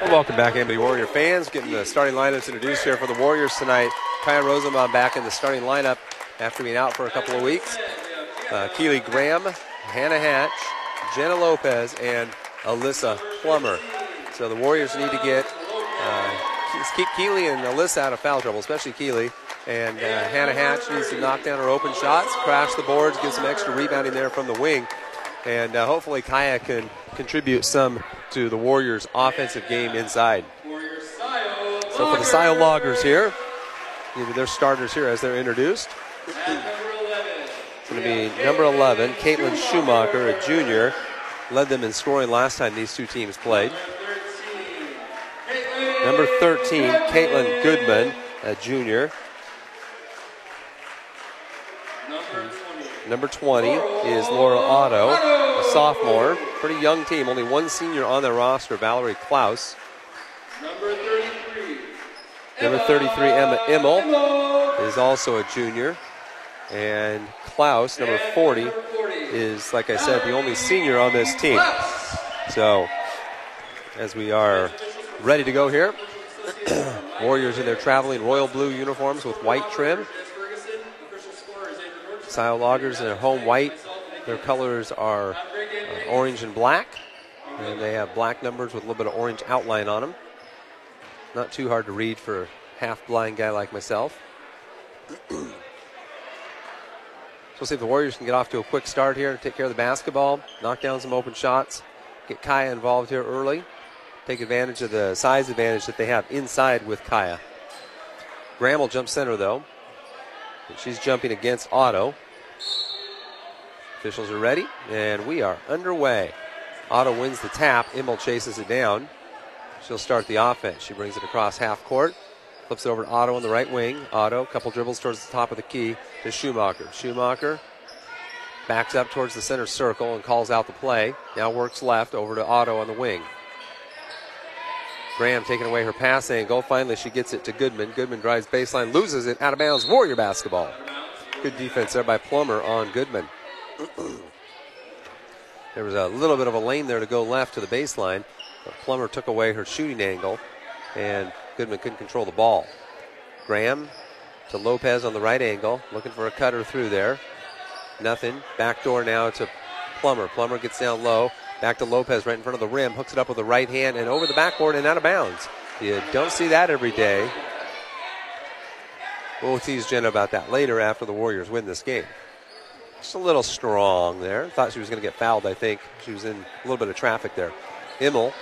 Well, welcome back, Amity Warrior fans. Getting the starting lineups introduced here for the Warriors tonight. Kaya Rosamond back in the starting lineup after being out for a couple of weeks. Keely Graham, Hannah Hatch, Jenna Lopez, and Alyssa Plummer. So the Warriors need to get keep Keely and Alyssa out of foul trouble, especially Keely. And Hannah Hatch needs to knock down her open shots, crash the boards, get some extra rebounding there from the wing. And hopefully Kaya can contribute some to the Warriors' offensive game inside. So for the Scio Loggers here, their starters here as they're introduced. It's going to be number 11, Caitlin Schumacher, a junior. Led them in scoring last time these two teams played. Number 13, Caitlin Goodman, a junior. Number 20 is Laura Otto, a sophomore. Pretty young team, only one senior on their roster, Valerie Klaus. Number 33, Emma Immel, is also a junior. And Klaus, number 40, is, like I said, the only senior on this team. So, as we are ready to go here, Warriors in their traveling royal blue uniforms with white trim. Scio Loggers in their home white. Their colors are orange and black. And they have black numbers with a little bit of orange outline on them. Not too hard to read for a half-blind guy like myself. So we'll see if the Warriors can get off to a quick start here, take care of the basketball, knock down some open shots, get Kaya involved here early, take advantage of the size advantage that they have inside with Kaya. Graham will jump center, though. And she's jumping against Otto. Officials are ready, and we are underway. Otto wins the tap. Immel chases it down. She'll start the offense. She brings it across half court, flips it over to Otto on the right wing. Otto, a couple dribbles towards the top of the key to Schumacher. Schumacher backs up towards the center circle and calls out the play. Now works left over to Otto on the wing. Graham taking away her pass angle. Finally, she gets it to Goodman. Goodman drives baseline, loses it, out of bounds, Warrior basketball. Good defense there by Plummer on Goodman. There was a little bit of a lane there to go left to the baseline, but Plummer took away her shooting angle, and Goodman couldn't control the ball. Graham to Lopez on the right angle, looking for a cutter through there. Nothing. Backdoor now to Plummer. Plummer gets down low. Back to Lopez right in front of the rim. Hooks it up with the right hand and over the backboard and out of bounds. You don't see that every day. We'll tease Jenna about that later after the Warriors win this game. Just a little strong there. Thought she was going to get fouled, I think. She was in a little bit of traffic there. Immel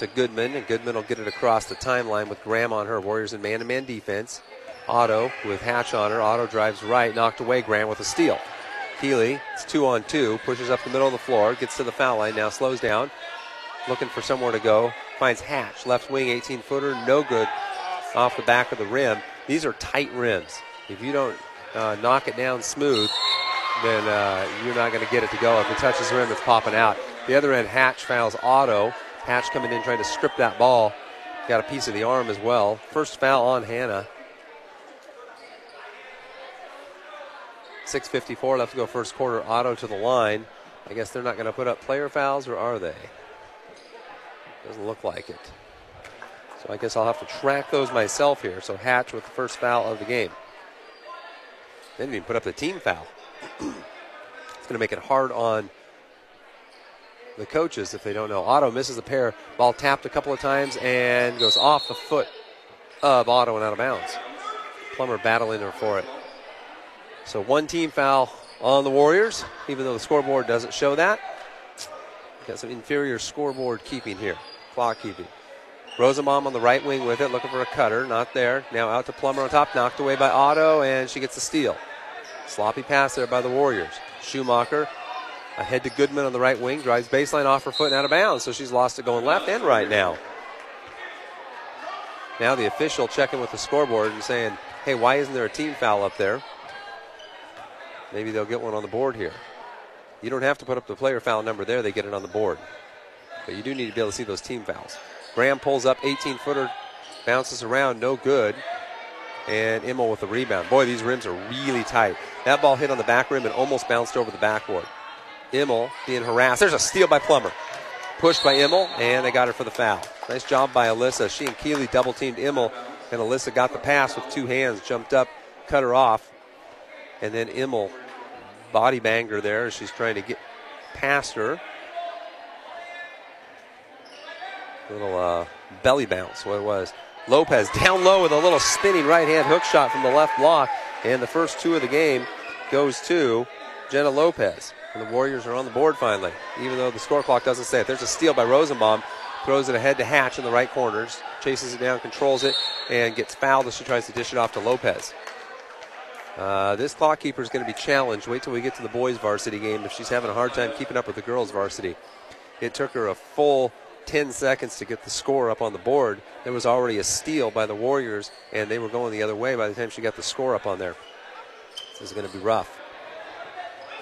to Goodman, and Goodman will get it across the timeline with Graham on her. Warriors in man-to-man defense. Otto with Hatch on her. Otto drives right, knocked away. Graham with a steal. Keely, it's 2-on-2, pushes up the middle of the floor, gets to the foul line, now slows down, looking for somewhere to go, finds Hatch, left wing, 18-footer, no good off the back of the rim. These are tight rims. If you don't knock it down smooth, then you're not going to get it to go. If it touches the rim, it's popping out. The other end, Hatch fouls Otto. Hatch coming in trying to strip that ball. Got a piece of the arm as well. First foul on Hannah. 6:54 left to go first quarter. Otto to the line. I guess they're not going to put up player fouls, or are they? Doesn't look like it. So I guess I'll have to track those myself here. So Hatch with the first foul of the game. They didn't even put up the team foul. It's going to make it hard on the coaches if they don't know. Otto misses a pair. Ball tapped a couple of times and goes off the foot of Otto and out of bounds. Plummer battling her for it. So one team foul on the Warriors, even though the scoreboard doesn't show that. Got some inferior scoreboard keeping here, clock keeping. Rosamond on the right wing with it, looking for a cutter, not there. Now out to Plummer on top, knocked away by Otto, and she gets a steal. Sloppy pass there by the Warriors. Schumacher ahead to Goodman on the right wing, drives baseline off her foot and out of bounds, so she's lost it going left and right now. Now the official checking with the scoreboard and saying, hey, why isn't there a team foul up there? Maybe they'll get one on the board here. You don't have to put up the player foul number there. They get it on the board. But you do need to be able to see those team fouls. Graham pulls up, 18-footer, bounces around, no good. And Immel with the rebound. Boy, these rims are really tight. That ball hit on the back rim and almost bounced over the backboard. Immel being harassed. There's a steal by Plummer. pushed by Immel, and they got her for the foul. Nice job by Alyssa. She and Keely double-teamed Immel, and Alyssa got the pass with two hands, jumped up, cut her off, and then Immel body banged her there as she's trying to get past her. Little belly bounce, what it was. Lopez down low with a little spinning right-hand hook shot from the left block, and the first two of the game goes to Jenna Lopez. And the Warriors are on the board finally, even though the score clock doesn't say it. There's a steal by Rosenbaum. Throws it ahead to Hatch in the right corners. Chases it down, controls it, and gets fouled as she tries to dish it off to Lopez. This clock keeper is going to be challenged. Wait till we get to the boys' varsity game if she's having a hard time keeping up with the girls' varsity. It took her a full 10 seconds to get the score up on the board. There was already a steal by the Warriors, and they were going the other way by the time she got the score up on there. This is going to be rough.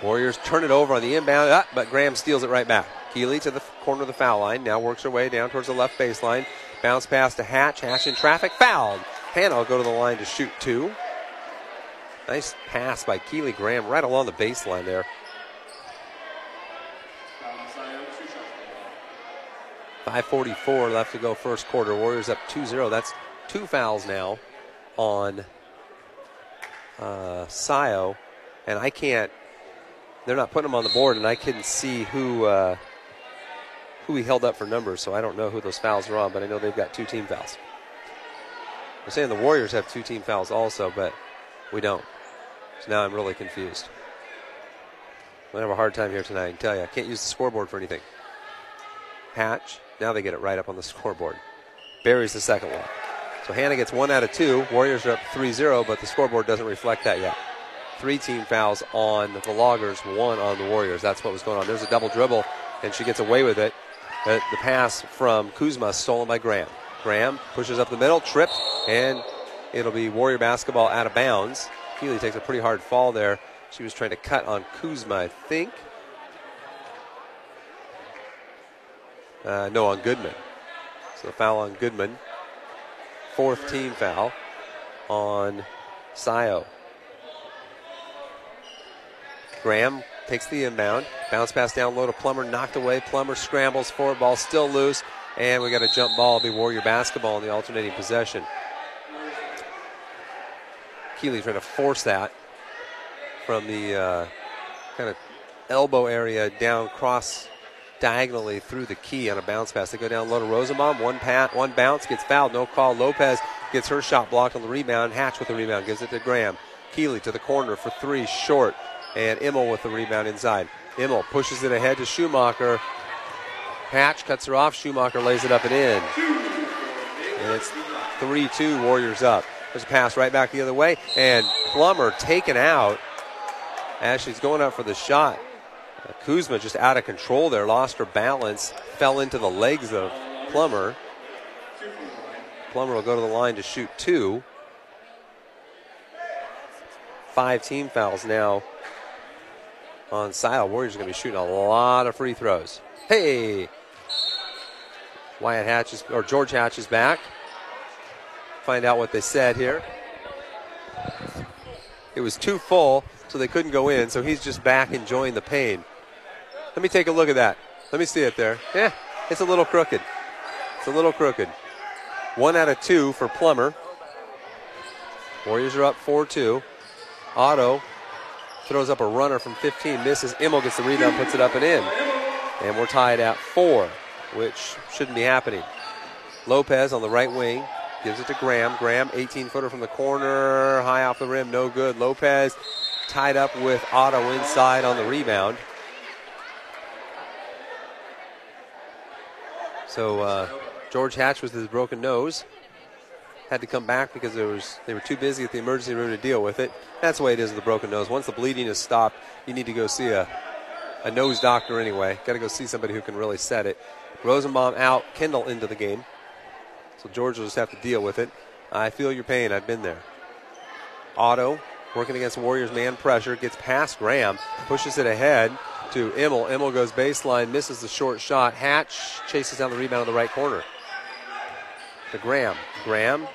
Warriors turn it over on the inbound, but Graham steals it right back. Keely to the corner of the foul line, now works her way down towards the left baseline. Bounce pass to Hatch. Hatch in traffic, fouled. Hannah will go to the line to shoot two. Nice pass by Keely Graham right along the baseline there. .544 left to go first quarter. Warriors up 2-0. That's two fouls now on Scio. And I can't, they're not putting them on the board, and I couldn't see who he held up for numbers, so I don't know who those fouls are on, but I know they've got two team fouls. I'm saying the Warriors have two team fouls also, but we don't. So now I'm really confused. I'm going to have a hard time here tonight, I can tell you. I can't use the scoreboard for anything. Hatch, now they get it right up on the scoreboard. Buries the second one. So Hannah gets one out of two. Warriors are up 3-0, but the scoreboard doesn't reflect that yet. Three team fouls on the Loggers, one on the Warriors. That's what was going on. There's a double dribble, and she gets away with it. The pass from Kuzma stolen by Graham. Graham pushes up the middle, tripped, and it'll be Warrior basketball out of bounds. Keely takes a pretty hard fall there. She was trying to cut on Kuzma, I think. No, on Goodman. So the foul on Goodman. Fourth team foul on Scio. Graham takes the inbound. Bounce pass down low to Plummer. Knocked away. Plummer scrambles forward. Ball still loose. And we got a jump ball. It'll be Warrior basketball in the alternating possession. Keely trying to force that from the kind of elbow area down cross diagonally through the key on a bounce pass. They go down low to Rosenbaum. One bounce. Gets fouled. No call. Lopez gets her shot blocked on the rebound. Hatch with the rebound. Gives it to Graham. Keely to the corner for three. Short. And Immel with the rebound inside. Immel pushes it ahead to Schumacher. Hatch cuts her off. Schumacher lays it up and in. And it's 3-2, Warriors up. There's a pass right back the other way. And Plummer taken out as she's going up for the shot. Kuzma just out of control there. Lost her balance. Fell into the legs of Plummer. Plummer will go to the line to shoot two. Five team fouls now on Scio. Warriors are going to be shooting a lot of free throws. Hey! Wyatt Hatch is, or George Hatch is back. Find out what they said here. It was too full, so they couldn't go in, so he's just back enjoying the pain. Let me take a look at that. Let me see it there. Yeah, it's a little crooked. It's a little crooked. One out of two for Plummer. Warriors are up 4-2. Otto throws up a runner from 15, misses. Immel gets the rebound, puts it up and in. And we're tied at 4, which shouldn't be happening. Lopez on the right wing, gives it to Graham. Graham, 18-footer from the corner, high off the rim, no good. Lopez tied up with Otto inside on the rebound. So George Hatch with his broken nose. Had to come back because they were too busy at the emergency room to deal with it. That's the way it is with the broken nose. Once the bleeding is stopped, you need to go see a nose doctor anyway. Got to go see somebody who can really set it. Rosenbaum out, Kendall into the game. So George will just have to deal with it. I feel your pain. I've been there. Otto working against Warriors man pressure. Gets past Graham. Pushes it ahead to Immel. Immel goes baseline. Misses the short shot. Hatch chases down the rebound in the right corner. To Graham. Graham.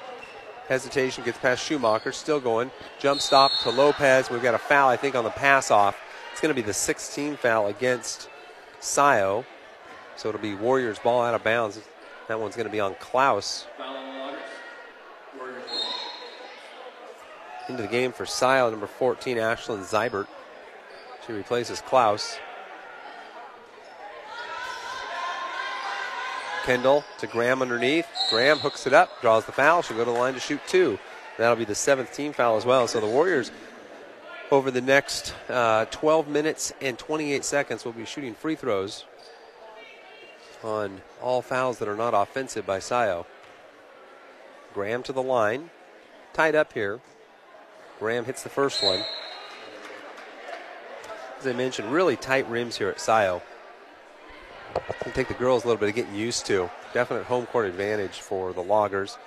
Hesitation, gets past Schumacher, still going. Jump stop to Lopez. We've got a foul, I think, on the pass off. It's going to be the 16th foul against Scio. So it'll be Warriors ball out of bounds. That one's going to be on Klaus. Into the game for Scio, number 14, Ashlyn Zybert. She replaces Klaus. Kendall to Graham underneath. Graham hooks it up, draws the foul. She'll go to the line to shoot two. That'll be the 7th team foul as well. So the Warriors, over the next 12 minutes and 28 seconds, will be shooting free throws on all fouls that are not offensive by Scio. Graham to the line. Tied up here. Graham hits the first one. As I mentioned, really tight rims here at Scio. It'll take the girls a little bit of getting used to. Definite home court advantage for the Loggers.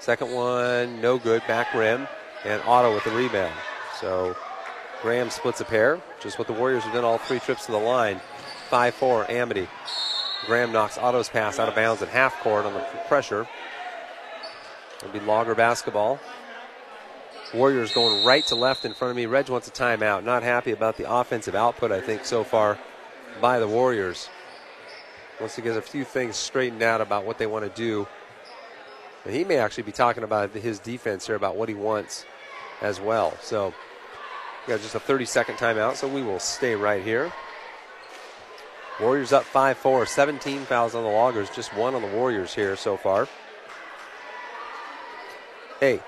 Second one, no good, back rim, and Otto with the rebound. So Graham splits a pair, just what the Warriors have done all three trips to the line. 5-4, Amity. Graham knocks Otto's pass out of bounds at half court on the pressure. It'll be Logger basketball. Warriors going right to left in front of me. Reg wants a timeout. Not happy about the offensive output, I think, so far by the Warriors. Wants to get a few things straightened out about what they want to do. And he may actually be talking about his defense here, about what he wants as well. So we got just a 30-second timeout, so we will stay right here. Warriors up 5-4. 17 fouls on the Loggers, just one on the Warriors here so far. Hey, if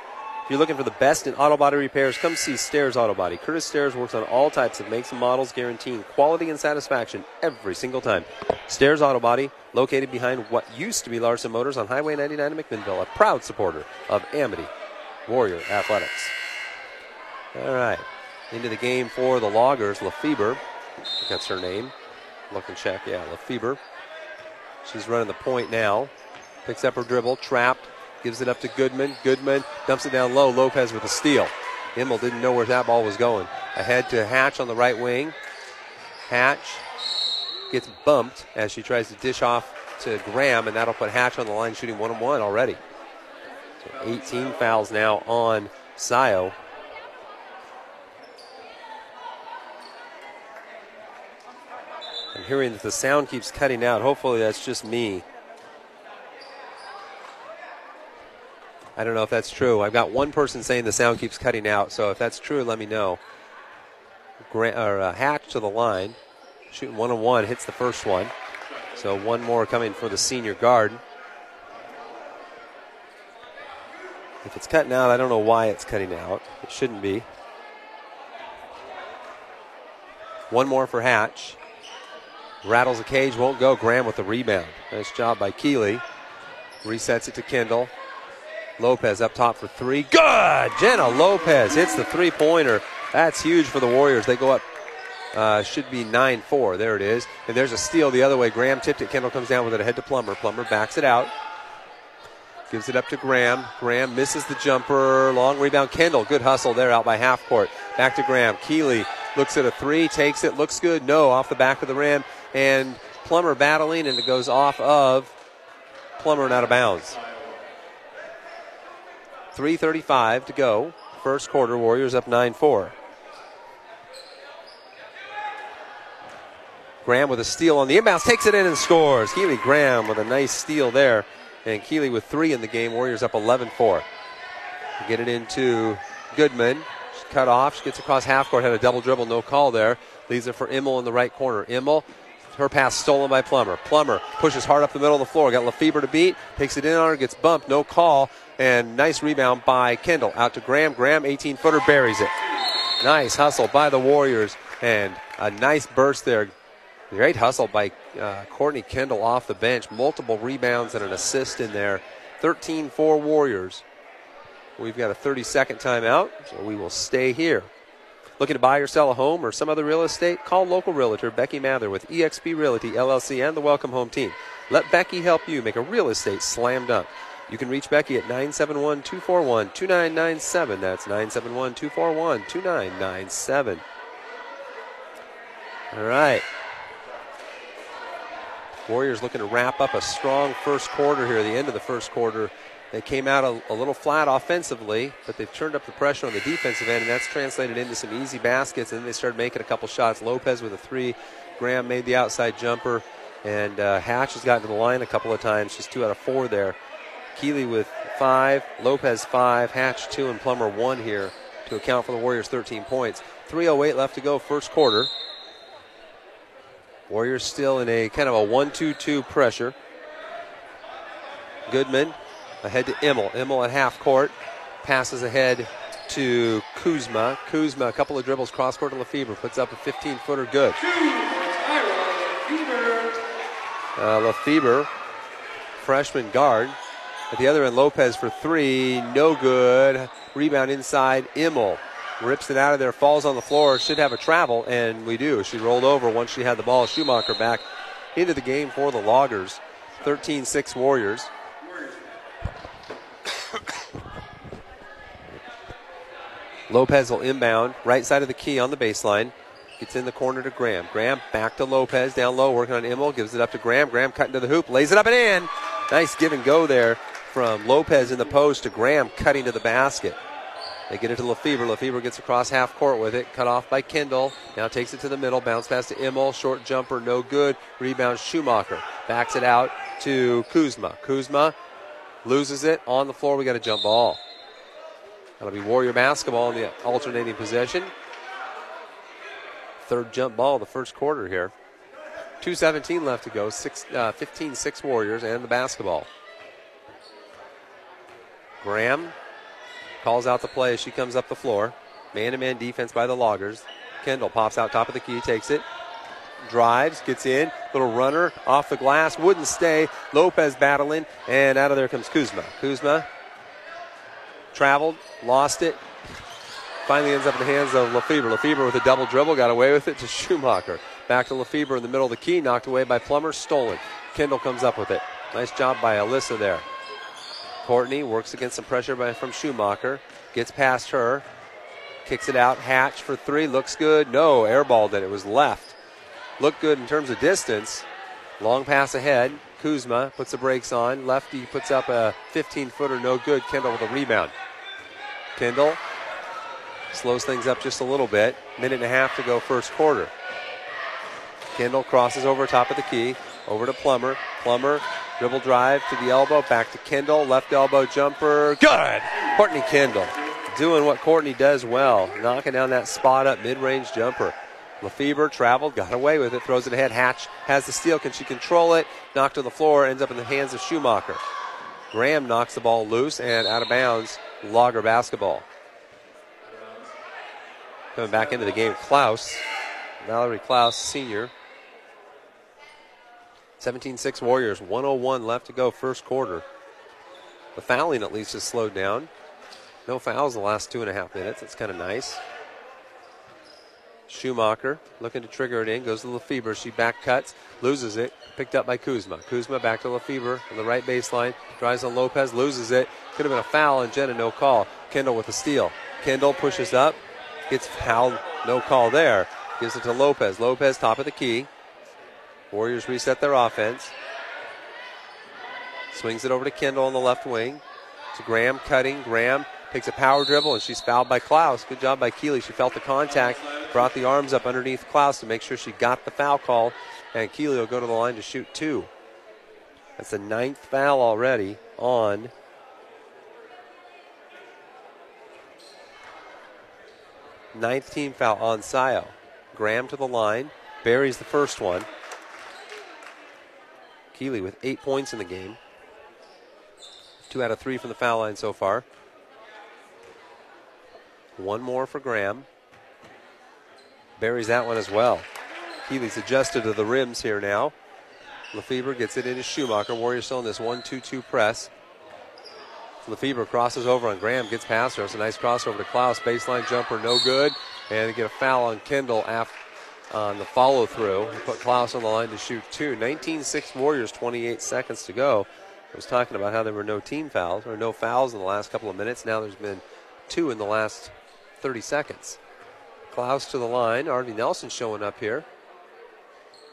you're looking for the best in auto body repairs, come see Stairs Otto Body. Curtis Stairs works on all types of makes and models, guaranteeing quality and satisfaction every single time. Stairs Otto Body, located behind what used to be Larson Motors on Highway 99 in McMinnville, a proud supporter of Amity Warrior Athletics. All right, into the game for the Loggers, Lefebvre. I think that's her name. Look and check, yeah, Lefebvre. She's running the point now. Picks up her dribble, trapped. Gives it up to Goodman. Goodman dumps it down low. Lopez with a steal. Immel didn't know where that ball was going. Ahead to Hatch on the right wing. Hatch gets bumped as she tries to dish off to Graham, and that'll put Hatch on the line shooting 1-on-1 already. So 18 fouls now on Scio. I'm hearing that the sound keeps cutting out. Hopefully that's just me. I don't know if that's true. I've got one person saying the sound keeps cutting out, so if that's true, let me know. Hatch to the line. Shooting 1-on-1, hits the first one. So one more coming for the senior guard. If it's cutting out, I don't know why it's cutting out. It shouldn't be. One more for Hatch. Rattles the cage, won't go. Graham with the rebound. Nice job by Keely. Resets it to Kendall. Lopez up top for three. Good! Jenna Lopez hits the three-pointer. That's huge for the Warriors. They go up, should be 9-4. There it is. And there's a steal the other way. Graham tipped it. Kendall comes down with it ahead to Plummer. Plummer backs it out. Gives it up to Graham. Graham misses the jumper. Long rebound. Kendall, good hustle there out by half court. Back to Graham. Keely looks at a three, takes it, looks good. No, off the back of the rim. And Plummer battling, and it goes off of Plummer and out of bounds. 3:35 to go. First quarter, Warriors up 9-4. Graham with a steal on the inbounds, takes it in and scores. Keely Graham with a nice steal there. And Keely with three in the game. Warriors up 11-4. Get it into Goodman. She's cut off. She gets across half court. Had a double dribble, no call there. Leaves it for Immel in the right corner. Immel, her pass stolen by Plummer. Plummer pushes hard up the middle of the floor. Got Lefebvre to beat. Takes it in on her. Gets bumped, no call. And nice rebound by Kendall. Out to Graham. Graham, 18-footer, buries it. Nice hustle by the Warriors. And a nice burst there. Great hustle by Courtney Kendall off the bench. Multiple rebounds and an assist in there. 13-4 Warriors. We've got a 30-second timeout, so we will stay here. Looking to buy or sell a home or some other real estate? Call local realtor Becky Mather with eXp Realty, LLC, and the Welcome Home team. Let Becky help you make a real estate slam dunk. You can reach Becky at 971-241-2997. That's 971-241-2997. All right. Warriors looking to wrap up a strong first quarter here, the end of the first quarter. They came out a little flat offensively, but they've turned up the pressure on the defensive end, and that's translated into some easy baskets, and then they started making a couple shots. Lopez with a three, Graham made the outside jumper, and Hatch has gotten to the line a couple of times. She's 2 out of 4 there. Keely with 5, Lopez 5, Hatch 2, and Plummer 1 here to account for the Warriors' 13 points. 3:08 left to go, first quarter. Warriors still in a kind of a 1-2-2 pressure. Goodman ahead to Immel. Immel at half court. Passes ahead to Kuzma. Kuzma, a couple of dribbles, cross court to Lefebvre. Puts up a 15-footer good. Lefebvre, freshman guard. At the other end, Lopez for 3. No good. Rebound inside. Immel rips it out of there, falls on the floor, should have a travel, and we do. She rolled over once she had the ball. Schumacher back into the game for the Loggers. 13-6 Warriors. Lopez will inbound, right side of the key on the baseline. Gets in the corner to Graham. Graham back to Lopez, down low, working on Immel, gives it up to Graham. Graham cutting to the hoop, lays it up and in. Nice give and go there from Lopez in the post to Graham cutting to the basket. They get it to Lefebvre. Lefebvre gets across half court with it. Cut off by Kendall. Now takes it to the middle. Bounce pass to Immel. Short jumper, no good. Rebound Schumacher. Backs it out to Kuzma. Kuzma loses it. On the floor, we got a jump ball. That'll be Warrior basketball in the alternating possession. Third jump ball of the first quarter here. 2:17 left to go. 15-6 Warriors and the basketball. Graham calls out the play as she comes up the floor. Man-to-man defense by the Loggers. Kendall pops out top of the key, takes it. Drives, gets in. Little runner off the glass. Wouldn't stay. Lopez battling. And out of there comes Kuzma. Kuzma traveled, lost it. Finally ends up in the hands of Lefebvre. Lefebvre with a double dribble, got away with it to Schumacher. Back to Lefebvre in the middle of the key. Knocked away by Plummer. Stolen. Kendall comes up with it. Nice job by Alyssa there. Courtney works against some pressure from Schumacher. Gets past her. Kicks it out. Hatch for 3. Looks good. No. Airballed it. It was left. Looked good in terms of distance. Long pass ahead. Kuzma puts the brakes on. Lefty puts up a 15-footer. No good. Kendall with a rebound. Kendall slows things up just a little bit. 1:30 to go first quarter. Kendall crosses over top of the key. Over to Plummer. Plummer. Dribble drive to the elbow, back to Kendall, left elbow jumper, good! Courtney Kendall doing what Courtney does well, knocking down that spot-up mid-range jumper. Lefebvre traveled, got away with it, throws it ahead. Hatch has the steal, can she control it? Knocked to the floor, ends up in the hands of Schumacher. Graham knocks the ball loose and out of bounds, Logger basketball. Coming back into the game, Klaus, Valerie Klaus, senior. 17-6 Warriors, 1:01 left to go, first quarter. The fouling at least has slowed down. No fouls the last 2.5 minutes. That's kind of nice. Schumacher looking to trigger it in. Goes to Lefebvre. She back cuts. Loses it. Picked up by Kuzma. Kuzma back to Lefebvre on the right baseline. Drives on Lopez. Loses it. Could have been a foul and Jenna no call. Kendall with a steal. Kendall pushes up. Gets fouled. No call there. Gives it to Lopez. Lopez top of the key. Warriors reset their offense. Swings it over to Kendall on the left wing. To Graham cutting. Graham takes a power dribble and she's fouled by Klaus. Good job by Keely. She felt the contact, brought the arms up underneath Klaus to make sure she got the foul call. And Keely will go to the line to shoot 2. That's the 9th foul already on team foul on Scio. Graham to the line. Buries the first one. Keely with 8 points in the game. 2 out of 3 from the foul line so far. 1 more for Graham. Buries that one as well. Keely's adjusted to the rims here now. Lefebvre gets it into Schumacher. Warriors still in this 1-2-2 press. Lefebvre crosses over on Graham, gets past her. It's a nice crossover to Klaus. Baseline jumper, no good. And they get a foul on Kendall after. On the follow-through, we put Klaus on the line to shoot 2. 19-6 Warriors, 28 seconds to go. I was talking about how there were no team fouls, or no fouls in the last couple of minutes. Now there's been 2 in the last 30 seconds. Klaus to the line. Artie Nelson showing up here.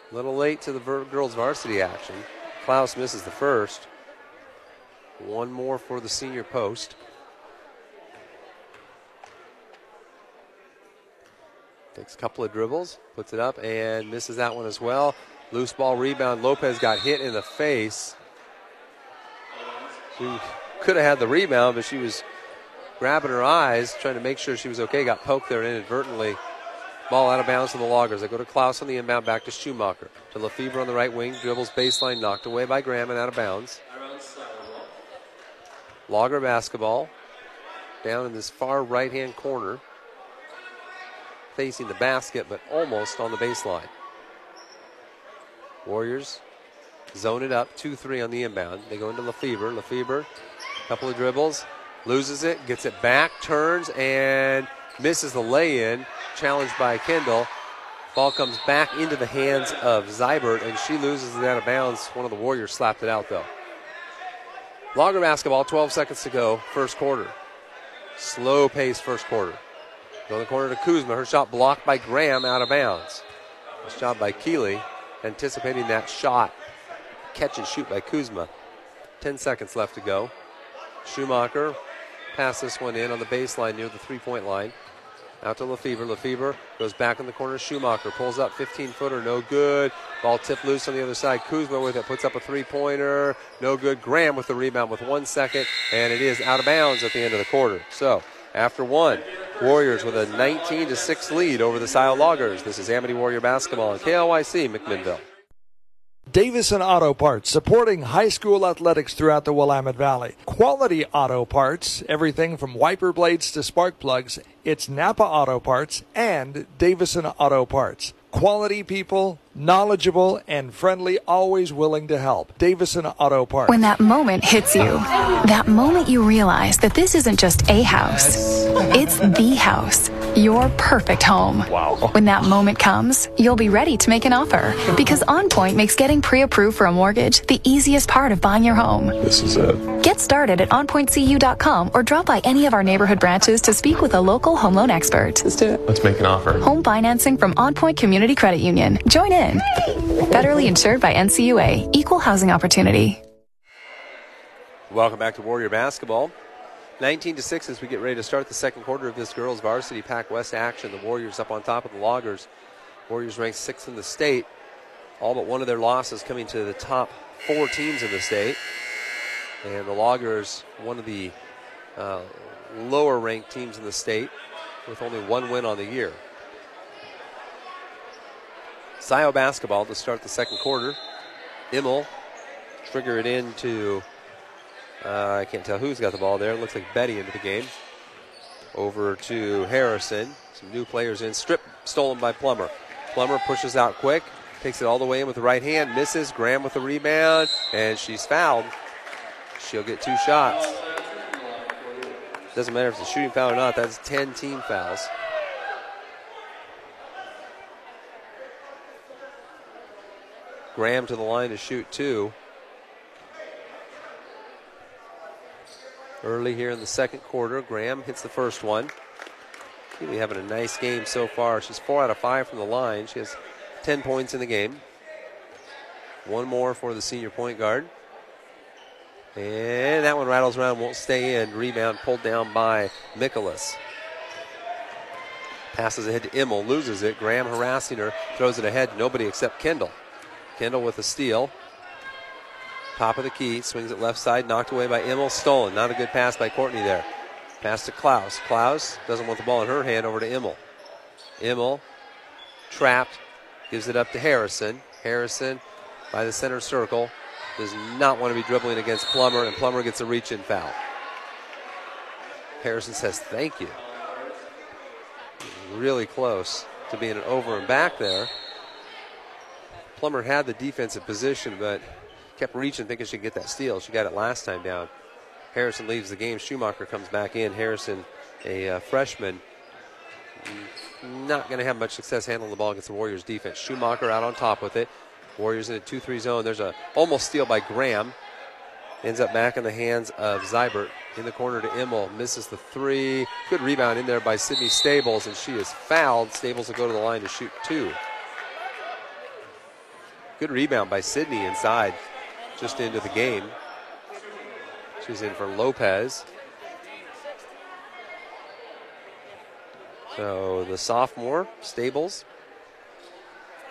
A little late to the girls' varsity action. Klaus misses the first. 1 more for the senior post. Takes a couple of dribbles, puts it up, and misses that one as well. Loose ball rebound. Lopez got hit in the face. She could have had the rebound, but she was grabbing her eyes, trying to make sure she was okay. Got poked there inadvertently. Ball out of bounds to the Loggers. They go to Klaus on the inbound, back to Schumacher. To Lefebvre on the right wing. Dribbles baseline, knocked away by Graham and out of bounds. Logger basketball down in this far right-hand corner. Facing the basket, but almost on the baseline. Warriors zone it up, 2-3 on the inbound. They go into Lefebvre. Lefebvre, couple of dribbles, loses it, gets it back, turns, and misses the lay-in. Challenged by Kendall. Ball comes back into the hands of Zybert, and she loses it out of bounds. One of the Warriors slapped it out, though. Logger basketball, 12 seconds to go, first quarter. Slow pace first quarter. Go in the corner to Kuzma. Her shot blocked by Graham out of bounds. Nice job by Keely, anticipating that shot. Catch and shoot by Kuzma. 10 seconds left to go. Schumacher passed this one in on the baseline near the three-point line. Out to Lefebvre. Lefebvre goes back in the corner. Schumacher pulls up, 15-footer, no good. Ball tipped loose on the other side. Kuzma with it, puts up a three-pointer, no good. Graham with the rebound with 1 second, and it is out of bounds at the end of the quarter. So, after one, Warriors with a 19-6 lead over the Scio Loggers. This is Amity Warrior Basketball on KLYC McMinnville. Davison Auto Parts, supporting high school athletics throughout the Willamette Valley. Quality auto parts, everything from wiper blades to spark plugs. It's Napa Auto Parts and Davison Auto Parts. Quality people, knowledgeable, and friendly, always willing to help. Davison Auto Parts. When that moment hits you, that moment you realize that this isn't just a house, it's the house, your perfect home. Wow. When that moment comes, you'll be ready to make an offer because OnPoint makes getting pre-approved for a mortgage the easiest part of buying your home. This is it. Get started at onpointcu.com or drop by any of our neighborhood branches to speak with a local home loan expert. Let's do it. Let's make an offer. Home financing from OnPoint Community Credit Union. Join in. Federally insured by NCUA. Equal housing opportunity. Welcome back to Warrior Basketball. 19-6 as we get ready to start the second quarter of this girls' varsity Pac-West action. The Warriors up on top of the Loggers. Warriors ranked 6th in the state. All but one of their losses coming to the top four teams in the state. And the Loggers, one of the lower-ranked teams in the state with only one win on the year. Scio basketball to start the second quarter. Immel trigger it into, I can't tell who's got the ball there. It looks like Betty into the game. Over to Harrison. Some new players in. Strip stolen by Plummer. Plummer pushes out quick. Takes it all the way in with the right hand. Misses. Graham with the rebound. And she's fouled. She'll get two shots. Doesn't matter if it's a shooting foul or not. That's 10 team fouls. Graham to the line to shoot two. Early here in the second quarter, Graham hits the first one. Keely having a nice game so far. She's 4 out of 5 from the line. She has 10 points in the game. One more for the senior point guard. And that one rattles around, won't stay in. Rebound pulled down by Mikolas. Passes ahead to Immel, loses it. Graham harassing her, throws it ahead. Nobody except Kendall. Kendall with a steal. Top of the key. Swings it left side. Knocked away by Immel. Stolen. Not a good pass by Courtney there. Pass to Klaus. Klaus doesn't want the ball in her hand. Over to Immel. Immel trapped. Gives it up to Harrison. Harrison by the center circle. Does not want to be dribbling against Plummer. And Plummer gets a reach-in foul. Harrison says thank you. Really close to being an over and back there. Plummer had the defensive position, but kept reaching, thinking she'd get that steal. She got it last time down. Harrison leaves the game. Schumacher comes back in. Harrison, a freshman, not going to have much success handling the ball against the Warriors defense. Schumacher out on top with it. Warriors in a 2-3 zone. There's a almost steal by Graham. Ends up back in the hands of Zybert. In the corner to Immel. Misses the three. Good rebound in there by Sydney Stables, and she is fouled. Stables will go to the line to shoot two. Good rebound by Sydney inside, just into the game. She's in for Lopez. So the sophomore, Stables,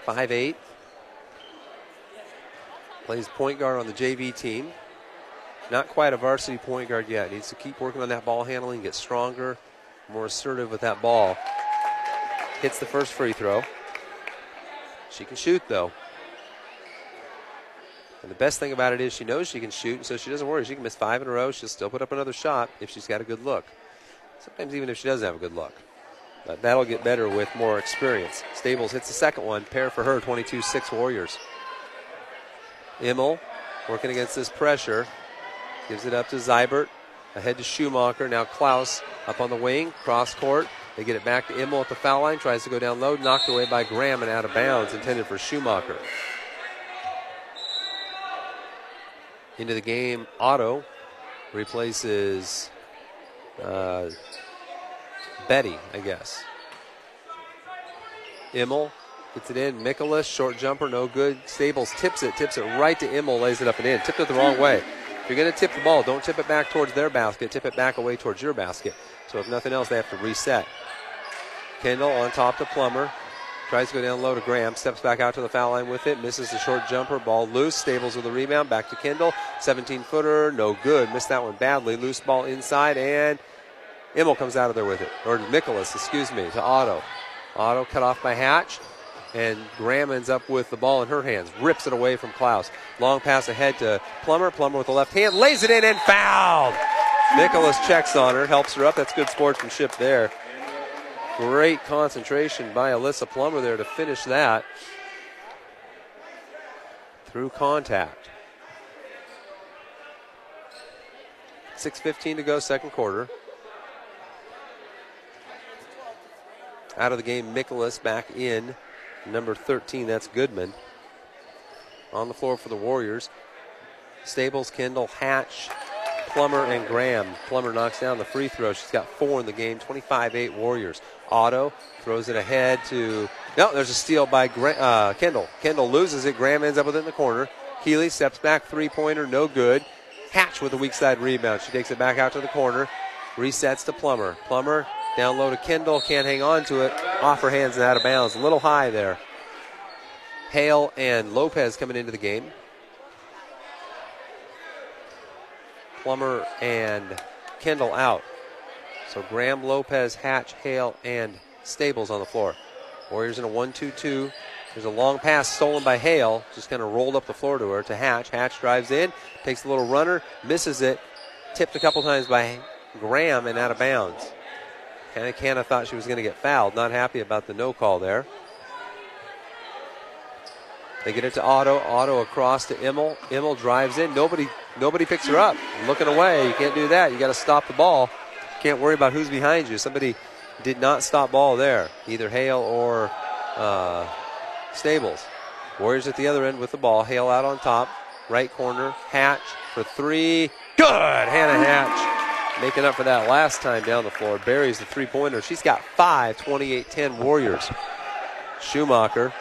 5'8", plays point guard on the JV team. Not quite a varsity point guard yet. Needs to keep working on that ball handling, get stronger, more assertive with that ball. Hits the first free throw. She can shoot, though. And the best thing about it is she knows she can shoot, so she doesn't worry. She can miss 5 in a row. She'll still put up another shot if she's got a good look. Sometimes even if she doesn't have a good look. But that'll get better with more experience. Stables hits the second one. Pair for her, 22-6 Warriors. Immel working against this pressure. Gives it up to Zybert. Ahead to Schumacher. Now Klaus up on the wing. Cross court. They get it back to Immel at the foul line. Tries to go down low. Knocked away by Graham and out of bounds. Intended for Schumacher. Into the game, Otto replaces Betty, I guess. Immel gets it in. Mikolas, short jumper, no good. Stables tips it right to Immel, lays it up and in. Tipped it the wrong way. If you're going to tip the ball, don't tip it back towards their basket. Tip it back away towards your basket. So if nothing else, they have to reset. Kendall on top to Plummer. Tries to go down low to Graham. Steps back out to the foul line with it. Misses the short jumper. Ball loose. Stables with the rebound. Back to Kendall. 17-footer. No good. Missed that one badly. Loose ball inside. And Immel comes out of there with it. Or Mikolas, excuse me, to Otto. Otto cut off by Hatch. And Graham ends up with the ball in her hands. Rips it away from Klaus. Long pass ahead to Plummer. Plummer with the left hand. Lays it in and fouled. Mikolas checks on her. Helps her up. That's good sportsmanship there. Great concentration by Alyssa Plummer there to finish that through contact. 6:15 to go, second quarter. Out of the game, Mikolas back in. Number 13, that's Goodman. On the floor for the Warriors. Stables, Kendall, Hatch, Plummer, and Graham. Plummer knocks down the free throw. She's got 4 in the game, 25-8 Warriors. Otto throws it ahead to... No, there's a steal by Kendall. Kendall loses it. Graham ends up with it in the corner. Keely steps back, three-pointer, no good. Hatch with a weak side rebound. She takes it back out to the corner. Resets to Plummer. Plummer down low to Kendall. Can't hang on to it. Off her hands and out of bounds. A little high there. Hale and Lopez coming into the game. Plummer and Kendall out. So Graham, Lopez, Hatch, Hale, and Stables on the floor. Warriors in a 1-2-2. There's a long pass stolen by Hale. Just kind of rolled up the floor to her, to Hatch. Hatch drives in, takes a little runner, misses it. Tipped a couple times by Graham and out of bounds. Hannah thought she was going to get fouled. Not happy about the no call there. They get it to Otto. Otto across to Immel. Immel drives in. Nobody picks her up. Looking away. You can't do that. You got to stop the ball. Can't worry about who's behind you. Somebody did not stop ball there. Either Hale or Stables. Warriors at the other end with the ball. Hale out on top. Right corner. Hatch for three. Good. Hannah Hatch making up for that last time down the floor. Buries the three-pointer. She's got 5. 28-10 Warriors. Schumacher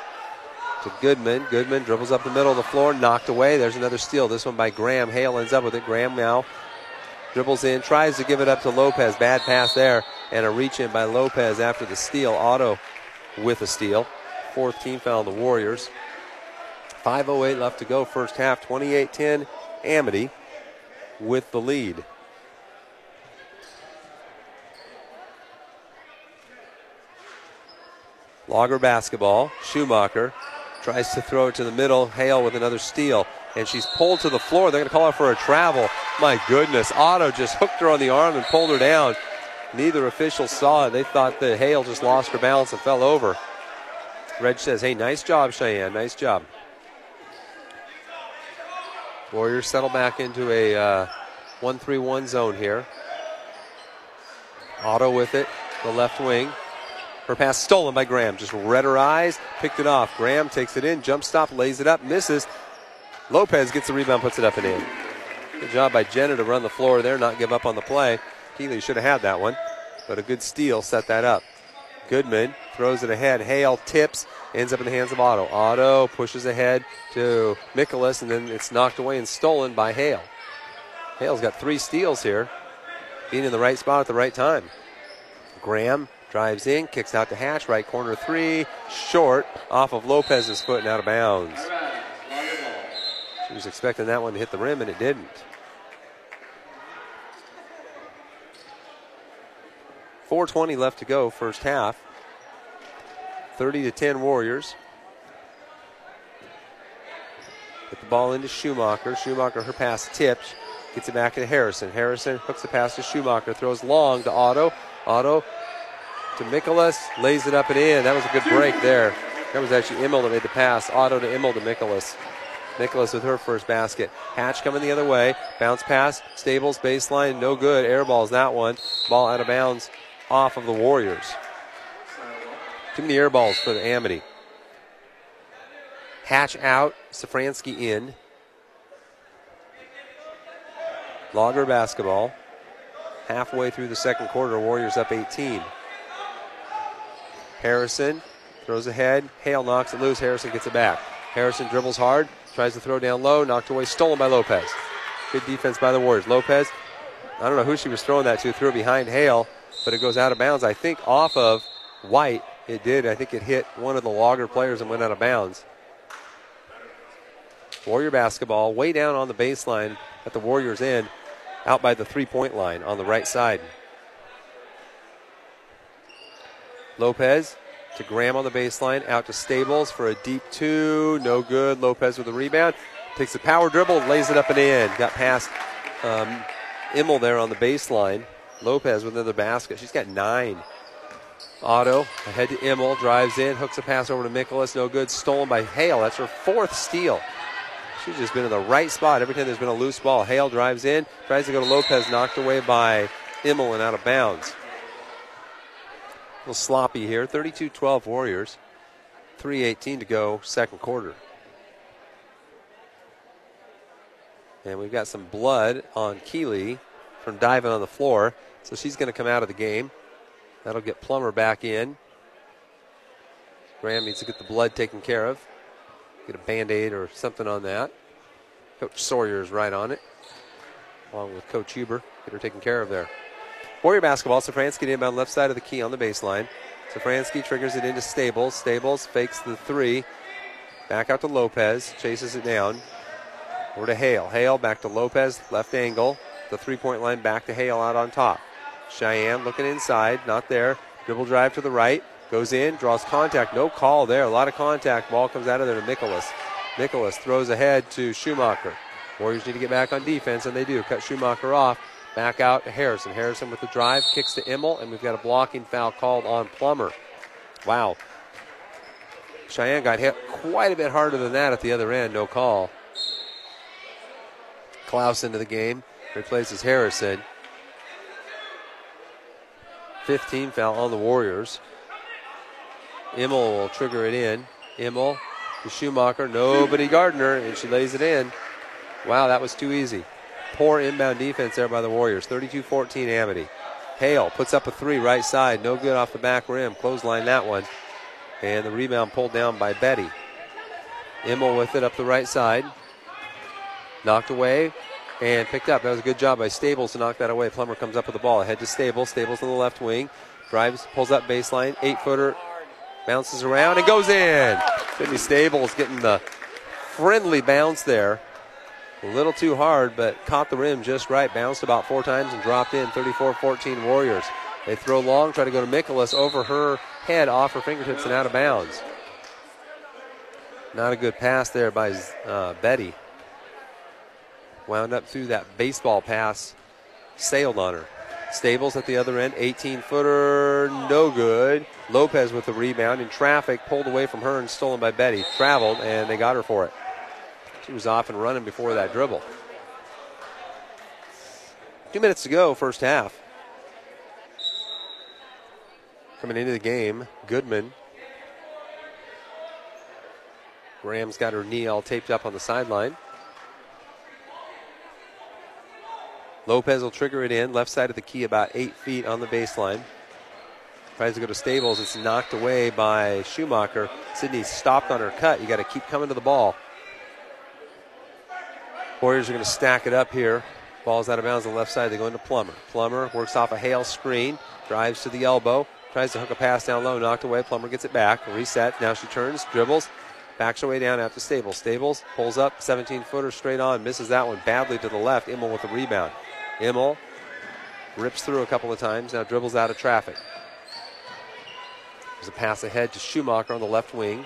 to Goodman. Goodman dribbles up the middle of the floor, knocked away. There's another steal. This one by Graham. Hale ends up with it. Graham now dribbles in, tries to give it up to Lopez. Bad pass there, and a reach in by Lopez after the steal. Otto with a steal. 4th team foul on the Warriors. 5:08 left to go first half. 28-10, Amity with the lead. Logger basketball. Schumacher tries to throw it to the middle. Hale with another steal. And she's pulled to the floor. They're going to call her for a travel. My goodness. Otto just hooked her on the arm and pulled her down. Neither official saw it. They thought that Hale just lost her balance and fell over. Reg says, hey, nice job, Cheyenne. Nice job. Warriors settle back into a 1-3-1 zone here. Otto with it. The left wing. Her pass stolen by Graham. Just read her eyes, picked it off. Graham takes it in, jump stop, lays it up, misses. Lopez gets the rebound, puts it up and in. Good job by Jenna to run the floor there, not give up on the play. Keely should have had that one, but a good steal set that up. Goodman throws it ahead. Hale tips, ends up in the hands of Otto. Otto pushes ahead to Mikolas, and then it's knocked away and stolen by Hale. Hale's got 3 steals here, being in the right spot at the right time. Graham drives in, kicks out to Hatch, right corner three, short, off of Lopez's foot and out of bounds. She was expecting that one to hit the rim, and it didn't. 4:20 left to go, first half. 30-10 Warriors. Put the ball into Schumacher. Schumacher, her pass tips, gets it back to Harrison. Harrison hooks the pass to Schumacher, throws long to Otto. Otto to Mikolas, lays it up and in. That was a good break there. That was actually Immel that made the pass. Otto to Immel to Mikolas. Mikolas with her first basket. Hatch coming the other way. Bounce pass, Stables, baseline, no good. Air balls that one. Ball out of bounds off of the Warriors. Too many air balls for the Amity. Hatch out, Safranski in. Logger basketball. Halfway through the second quarter, Warriors up 18. Harrison throws ahead. Hale knocks it loose. Harrison gets it back. Harrison dribbles hard, tries to throw down low, knocked away, stolen by Lopez. Good defense by the Warriors. Lopez, I don't know who she was throwing that to, threw it behind Hale, but it goes out of bounds, I think, off of White. It did. I think it hit one of the Logger players and went out of bounds. Warrior basketball way down on the baseline at the Warriors' end, out by the three-point line on the right side. Lopez to Graham on the baseline, out to Stables for a deep two, no good. Lopez with a rebound, takes a power dribble, lays it up and in. Got past Immel there on the baseline. Lopez with another basket. She's got 9. Otto ahead to Immel, drives in, hooks a pass over to Mikolas, no good. Stolen by Hale. That's her 4th steal. She's just been in the right spot every time there's been a loose ball. Hale drives in, tries to go to Lopez, knocked away by Immel and out of bounds. A little sloppy here. 32-12 Warriors. 3:18 to go, second quarter. And we've got some blood on Keely from diving on the floor, so she's going to come out of the game. That'll get Plummer back in. Graham needs to get the blood taken care of. Get a Band-Aid or something on that. Coach Sawyer is right on it, along with Coach Huber. Get her taken care of there. Warrior basketball. Safranski inbound left side of the key on the baseline. Safranski triggers it into Stables. Stables fakes the three. Back out to Lopez. Chases it down. Over to Hale. Hale back to Lopez. Left angle. The three-point line back to Hale out on top. Cheyenne looking inside. Not there. Dribble drive to the right. Goes in, draws contact. No call there. A lot of contact. Ball comes out of there to Mikolas. Mikolas throws ahead to Schumacher. Warriors need to get back on defense, and they do. Cut Schumacher off. Back out to Harrison. Harrison with the drive. Kicks to Immel, and we've got a blocking foul called on Plummer. Wow. Cheyenne got hit quite a bit harder than that at the other end. No call. Klaus into the game. Replaces Harrison. 15 foul on the Warriors. Immel will trigger it in. Immel to Schumacher. Nobody guarding her, and she lays it in. Wow, that was too easy. Poor inbound defense there by the Warriors. 32-14 Amity. Hale puts up a three right side. No good off the back rim. Clothesline that one. And the rebound pulled down by Betty. Immel with it up the right side. Knocked away and picked up. That was a good job by Stables to knock that away. Plummer comes up with the ball. Ahead to Stables. Stables on the left wing. Drives, pulls up baseline. 8-footer. Bounces around and goes in. Sydney Stables getting the friendly bounce there. A little too hard, but caught the rim just right. Bounced about 4 times and dropped in. 34-14 Warriors. They throw long, try to go to Mikolas, over her head, off her fingertips, and out of bounds. Not a good pass there by Betty. Wound up through that baseball pass. Sailed on her. Stables at the other end, 18-footer, no good. Lopez with the rebound in traffic, pulled away from her and stolen by Betty. Traveled, and they got her for it. She was off and running before that dribble. 2 minutes to go, first half. Coming into the game, Goodman. Graham's got her knee all taped up on the sideline. Lopez will trigger it in, left side of the key, about 8 feet on the baseline. Tries to go to Stables. It's knocked away by Schumacher. Sydney stopped on her cut. You got to keep coming to the ball. Warriors are going to stack it up here. Ball's out of bounds on the left side. They go into Plummer. Plummer works off a Hale screen, drives to the elbow, Tries to hook a pass down low, knocked away. Plummer gets it back, reset. Now she turns, dribbles, backs her way down after Stables. Stables pulls up, 17-footer straight on, misses that one badly to the left. Immel with the rebound. Immel rips through a couple of times, now dribbles out of traffic. There's a pass ahead to Schumacher on the left wing.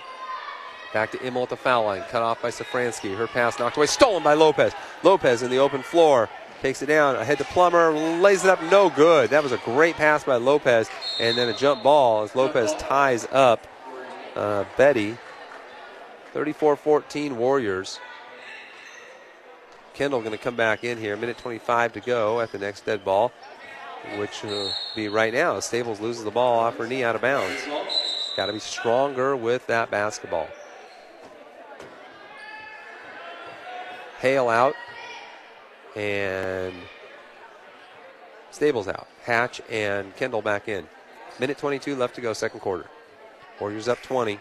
Back to Immel at the foul line, cut off by Safranski. Her pass knocked away, stolen by Lopez. Lopez in the open floor. Takes it down, ahead to Plummer, lays it up, no good. That was a great pass by Lopez, and then a jump ball as Lopez ties up Betty. 34-14 Warriors. Kendall going to come back in here, minute 25 to go at the next dead ball, which will be right now. Stables loses the ball off her knee out of bounds. Got to be stronger with that basketball. Hale out. And Stables out. Hatch and Kendall back in. Minute 22 left to go, second quarter. Warriors up 20.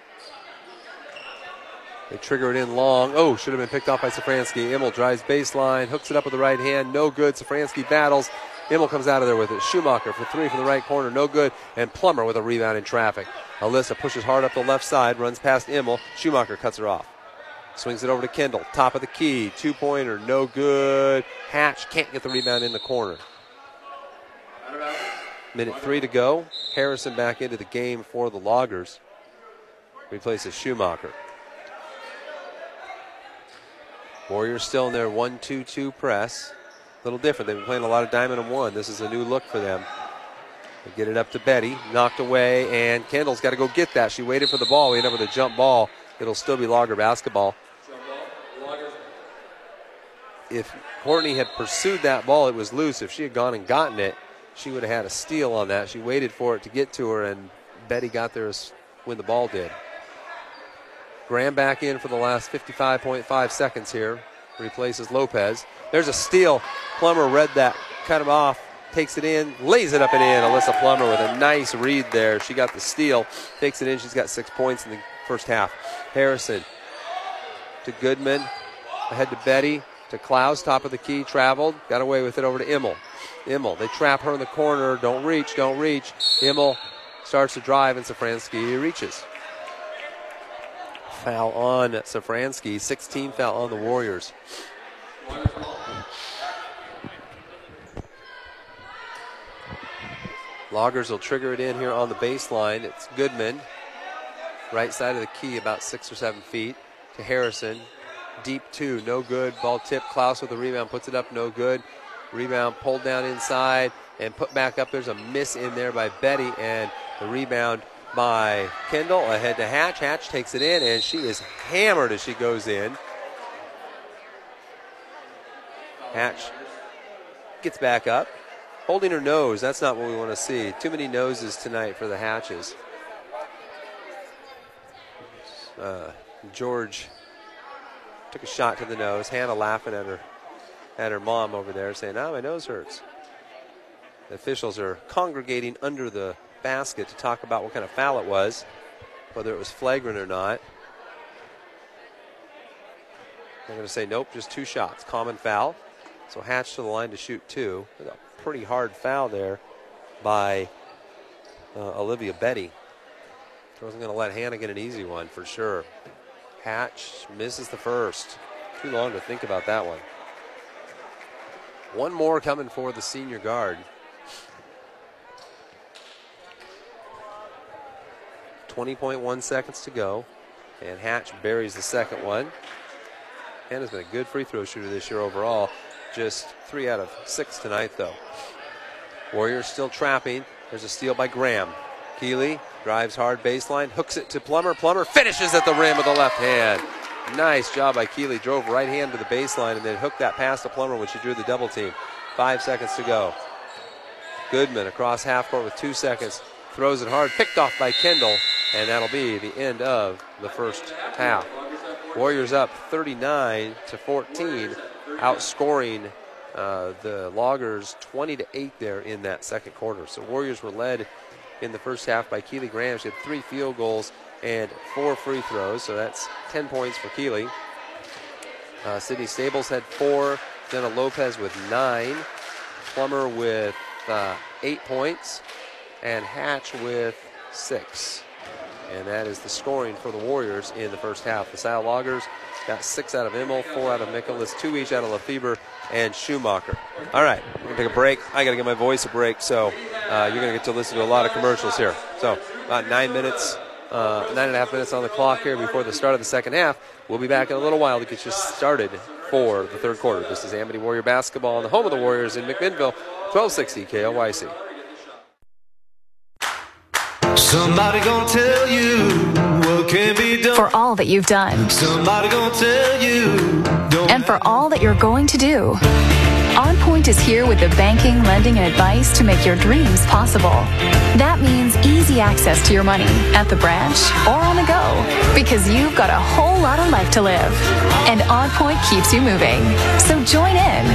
They trigger it in long. Oh, should have been picked off by Safranski. Immel drives baseline, hooks it up with the right hand. No good. Safranski battles. Immel comes out of there with it. Schumacher for three from the right corner. No good. And Plummer with a rebound in traffic. Alyssa pushes hard up the left side, runs past Immel. Schumacher cuts her off. Swings it over to Kendall. Top of the key. Two-pointer. No good. Hatch can't get the rebound in the corner. Minute 3 to go. Harrison back into the game for the Loggers. Replaces Schumacher. Warriors still in their 1-2-2 press. A little different. They've been playing a lot of diamond and one. This is a new look for them. They get it up to Betty. Knocked away, and Kendall's got to go get that. She waited for the ball. We end up with a jump ball. It'll still be Logger basketball. If Courtney had pursued that ball, it was loose. If she had gone and gotten it, she would have had a steal on that. She waited for it to get to her, and Betty got there when the ball did. Graham back in for the last 55.5 seconds here. Replaces Lopez. There's a steal. Plummer read that, cut him off, takes it in, lays it up and in. Alyssa Plummer with a nice read there. She got the steal, takes it in. She's got 6 points in the first half. Harrison to Goodman, ahead to Betty, to Klaus, top of the key, traveled, got away with it over to Immel. Immel, they trap her in the corner, don't reach. Immel starts to drive, and Safranski reaches. Foul on Safranski, 16 foul on the Warriors. Loggers will trigger it in here on the baseline. It's Goodman. Right side of the key, about 6 or 7 feet, to Harrison. Deep two, no good. Ball tip. Klaus with the rebound, puts it up, no good. Rebound pulled down inside and put back up. There's a miss in there by Betty, and the rebound by Kendall. Ahead to Hatch. Hatch takes it in, and she is hammered as she goes in. Hatch gets back up. Holding her nose, that's not what we want to see. Too many noses tonight for the Hatches. George took a shot to the nose. Hannah laughing at her mom over there, saying, "Oh, my nose hurts." The officials are congregating under the basket to talk about what kind of foul it was, whether it was flagrant or not. They're going to say, "Nope, just two shots, common foul." So Hatch to the line to shoot two. A pretty hard foul there by Olivia Betty. She wasn't going to let Hannah get an easy one for sure. Hatch misses the first. Too long to think about that one. One more coming for the senior guard. 20.1 seconds to go. And Hatch buries the second one. Hannah's been a good free throw shooter this year overall. Just 3 out of 6 tonight, though. Warriors still trapping. There's a steal by Graham. Keely drives hard baseline, hooks it to Plummer. Plummer finishes at the rim with the left hand. Nice job by Keely. Drove right hand to the baseline and then hooked that pass to Plummer when she drew the double team. 5 seconds to go. Goodman across half court with 2 seconds. Throws it hard. Picked off by Kendall. And that'll be the end of the first half. Warriors up 39-14. Outscoring the Loggers 20-8 there in that second quarter. So Warriors were led in the first half by Keely Graham. She had 3 field goals and 4 free throws, so that's 10 points for Keely. Sydney Stables had 4, Jenna Lopez with 9, Plummer with 8 points, and Hatch with 6. And that is the scoring for the Warriors in the first half. The Scio Loggers got 6 out of Immel, 4 out of Mikolas, 2 each out of Lefebvre and Schumacher. All right, we're going to take a break. I got to give my voice a break, so you're going to get to listen to a lot of commercials here. So about 9.5 minutes on the clock here before the start of the second half. We'll be back in a little while to get you started for the third quarter. This is Amity Warrior Basketball on the home of the Warriors in McMinnville, 1260 KLYC. Somebody gonna tell you what can be done. For all that you've done. Somebody gonna tell you. And for all that you're going to do. OnPoint is here with the banking, lending, and advice to make your dreams possible. That means easy access to your money at the branch or on the go, because you've got a whole lot of life to live. And OnPoint keeps you moving. So join in.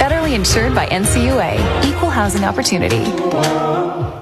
Federally insured by NCUA. Equal housing opportunity.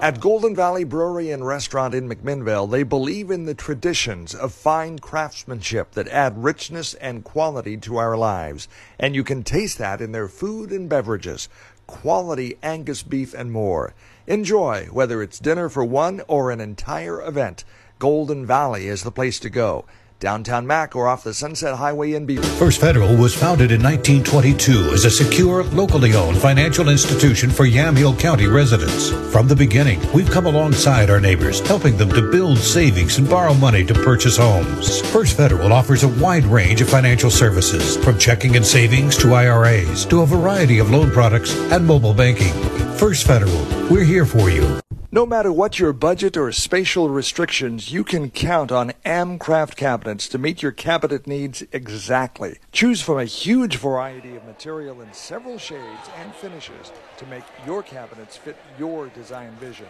At Golden Valley Brewery and Restaurant in McMinnville, they believe in the traditions of fine craftsmanship that add richness and quality to our lives. And you can taste that in their food and beverages, quality Angus beef and more. Enjoy, whether it's dinner for one or an entire event. Golden Valley is the place to go. Downtown Mac or off the Sunset Highway in Beaver. First Federal was founded in 1922 as a secure, locally owned financial institution for Yamhill County residents. From the beginning, we've come alongside our neighbors, helping them to build savings and borrow money to purchase homes. First Federal offers a wide range of financial services, from checking and savings to IRAs, to a variety of loan products and mobile banking. First Federal, we're here for you. No matter what your budget or spatial restrictions, you can count on AmCraft Cabinets to meet your cabinet needs exactly. Choose from a huge variety of material in several shades and finishes to make your cabinets fit your design vision.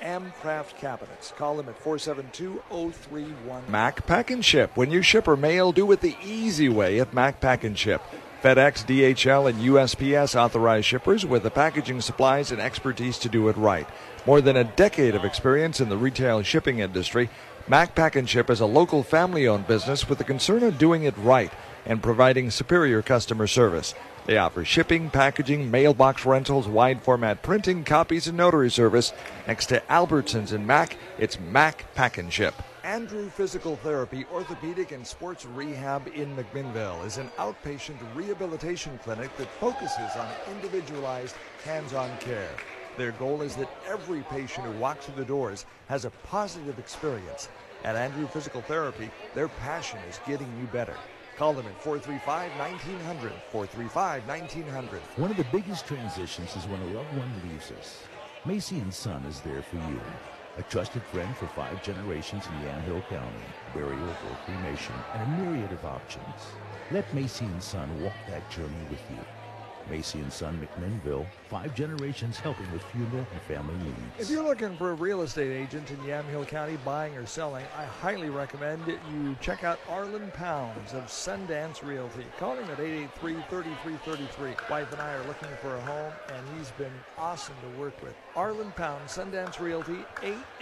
AmCraft Cabinets. Call them at 472-031. Mac Pack and Ship. When you ship or mail, do it the easy way at Mac Pack and Ship. FedEx, DHL, and USPS authorized shippers with the packaging supplies and expertise to do it right. More than a decade of experience in the retail shipping industry, Mac Pack and Ship is a local family-owned business with the concern of doing it right and providing superior customer service. They offer shipping, packaging, mailbox rentals, wide-format printing, copies, and notary service. Next to Albertsons and Mac, it's Mac Pack and Ship. Andrew Physical Therapy, Orthopedic and Sports Rehab in McMinnville is an outpatient rehabilitation clinic that focuses on individualized, hands-on care. Their goal is that every patient who walks through the doors has a positive experience. At Andrew Physical Therapy, their passion is getting you better. Call them at 435-1900, 435-1900. One of the biggest transitions is when a loved one leaves us. Macy and Son is there for you. A trusted friend for 5 generations in Yamhill County, burial or cremation, and a myriad of options. Let Macy and Son walk that journey with you. Macy and Son McMinnville, 5 generations helping with funeral and family needs. If you're looking for a real estate agent in Yamhill County buying or selling, I highly recommend you check out Arlen Pounds of Sundance Realty. Call him at 883-3333. Wife and I are looking for a home, and he's been awesome to work with. Arlen Pounds, Sundance Realty,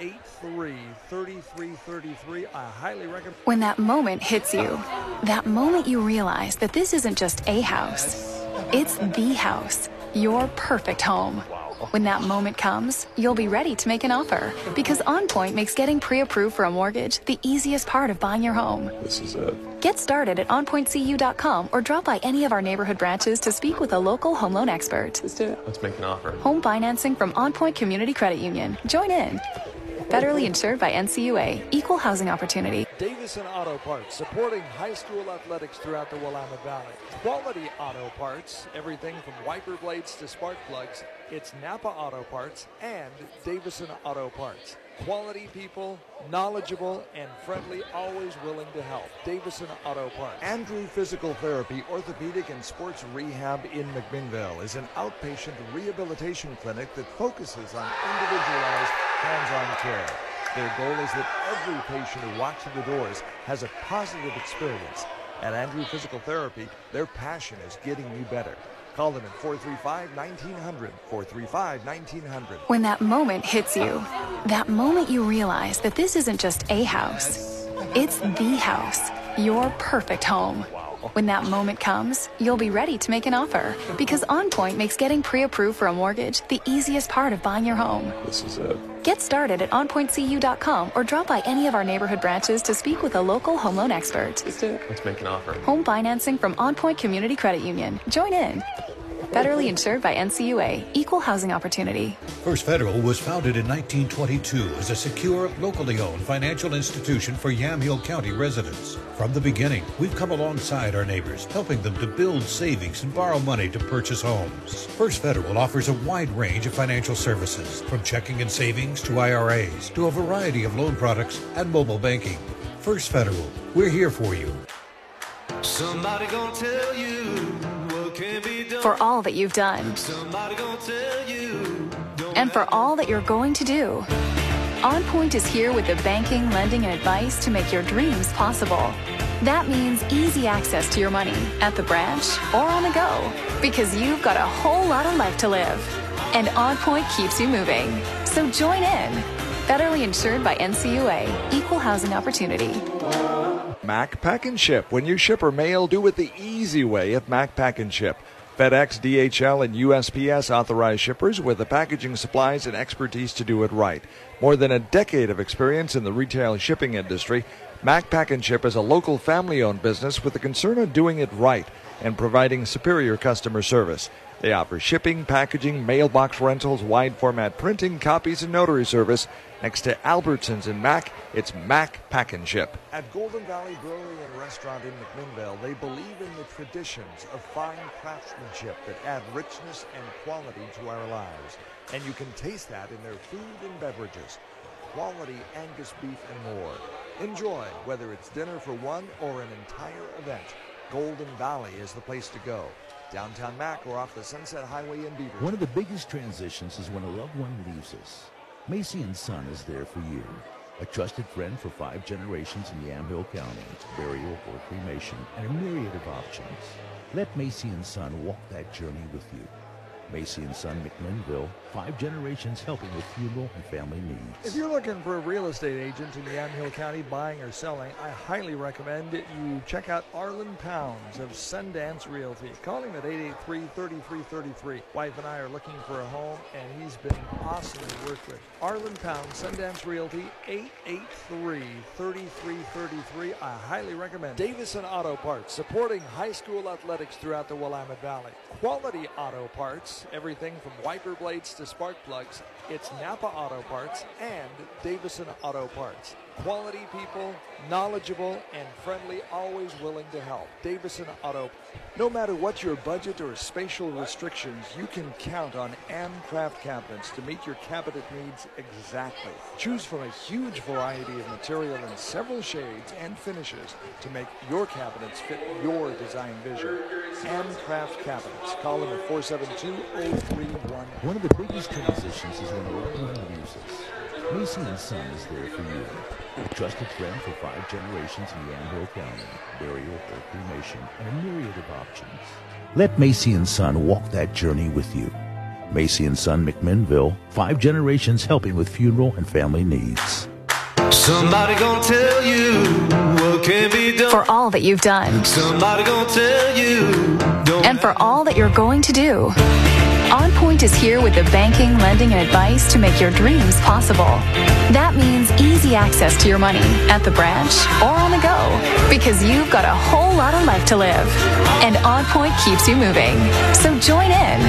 883-3333. I highly recommend. When that moment hits you, that moment you realize that this isn't just a house. It's the house, your perfect home. When that moment comes, you'll be ready to make an offer, because OnPoint makes getting pre-approved for a mortgage the easiest part of buying your home. This is it. Get started at onpointcu.com or drop by any of our neighborhood branches to speak with a local home loan expert. Let's do it. Let's make an offer. Home financing from OnPoint Community Credit Union. Join in. Federally insured by NCUA. Equal housing opportunity. Davison Otto Parts, supporting high school athletics throughout the Willamette Valley. Quality auto parts, everything from wiper blades to spark plugs. It's Napa Auto Parts and Davison Otto Parts. Quality people, knowledgeable and friendly, always willing to help. Davison Otto Parts. Andrew Physical Therapy, Orthopedic and Sports Rehab in McMinnville is an outpatient rehabilitation clinic that focuses on individualized, hands-on care. Their goal is that every patient who walks through the doors has a positive experience. At Andrew Physical Therapy, their passion is getting you better. Call them at 435-1900, 435-1900. When that moment hits you, that moment you realize that this isn't just a house. It's the house, your perfect home. When that moment comes, you'll be ready to make an offer because OnPoint makes getting pre-approved for a mortgage the easiest part of buying your home. This is it. Get started at onpointcu.com or drop by any of our neighborhood branches to speak with a local home loan expert. Let's make an offer. Home financing from OnPoint Community Credit Union. Join in. Federally insured by NCUA. Equal housing opportunity. First Federal was founded in 1922 as a secure, locally owned financial institution for Yamhill County residents. From the beginning, we've come alongside our neighbors, helping them to build savings and borrow money to purchase homes. First Federal offers a wide range of financial services, from checking and savings to IRAs, to a variety of loan products and mobile banking. First Federal, we're here for you. Somebody gonna tell you. For all that you've done, and for all that you're going to do, OnPoint is here with the banking, lending, and advice to make your dreams possible. That means easy access to your money at the branch or on the go, because you've got a whole lot of life to live, and OnPoint keeps you moving. So join in. Federally insured by NCUA. Equal housing opportunity. Mac Pack and Ship. When you ship or mail, do it the easy way at Mac Pack and Ship. FedEx, DHL, and USPS authorize shippers with the packaging supplies and expertise to do it right. More than a decade of experience in the retail shipping industry, Mac Pack and Ship is a local family-owned business with the concern of doing it right and providing superior customer service. They offer shipping, packaging, mailbox rentals, wide-format printing, copies, and notary service. Next to Albertsons and Mac, it's Mac Pack and Ship. At Golden Valley Brewery and Restaurant in McMinnville, they believe in the traditions of fine craftsmanship that add richness and quality to our lives. And you can taste that in their food and beverages. Quality Angus beef and more. Enjoy, whether it's dinner for one or an entire event. Golden Valley is the place to go. Downtown Mac or off the Sunset Highway in Beaver. One of the biggest transitions is when a loved one leaves us. Macy and Son is there for you, a trusted friend for 5 generations in Yamhill County, burial or cremation, and a myriad of options. Let Macy and Son walk that journey with you. Macy and Son, McMinnville, 5 generations helping with funeral and family needs. If you're looking for a real estate agent in Yamhill County buying or selling, I highly recommend you check out Arlen Pounds of Sundance Realty. Call him at 883-3333. Wife and I are looking for a home, and he's been awesome to work with. Arlen Pounds, Sundance Realty, 883-3333. I highly recommend. Davison Otto Parts, supporting high school athletics throughout the Willamette Valley. Quality auto parts. Everything from wiper blades to spark plugs. It's Napa Auto Parts and Davison Auto Parts. Quality people, knowledgeable and friendly, always willing to help. Davison Auto. No matter what your budget or spatial restrictions, you can count on AmCraft Cabinets to meet your cabinet needs exactly. Choose from a huge variety of material in several shades and finishes to make your cabinets fit your design vision. AmCraft Cabinets. Call them at 472-031. One of the biggest transitions is when a loved one leaves us. Macy and Son is there for you. A trusted friend for 5 generations in Yamhill County, burial or cremation, and a myriad of options. Let Macy and Son walk that journey with you. Macy and Son, McMinnville, 5 generations helping with funeral and family needs. Somebody gonna tell you what can be done. For all that you've done. Somebody gonna tell you. And for all that you're going to do. OnPoint is here with the banking, lending, and advice to make your dreams possible. That means easy access to your money at the branch or on the go, because you've got a whole lot of life to live, and OnPoint keeps you moving. So join in.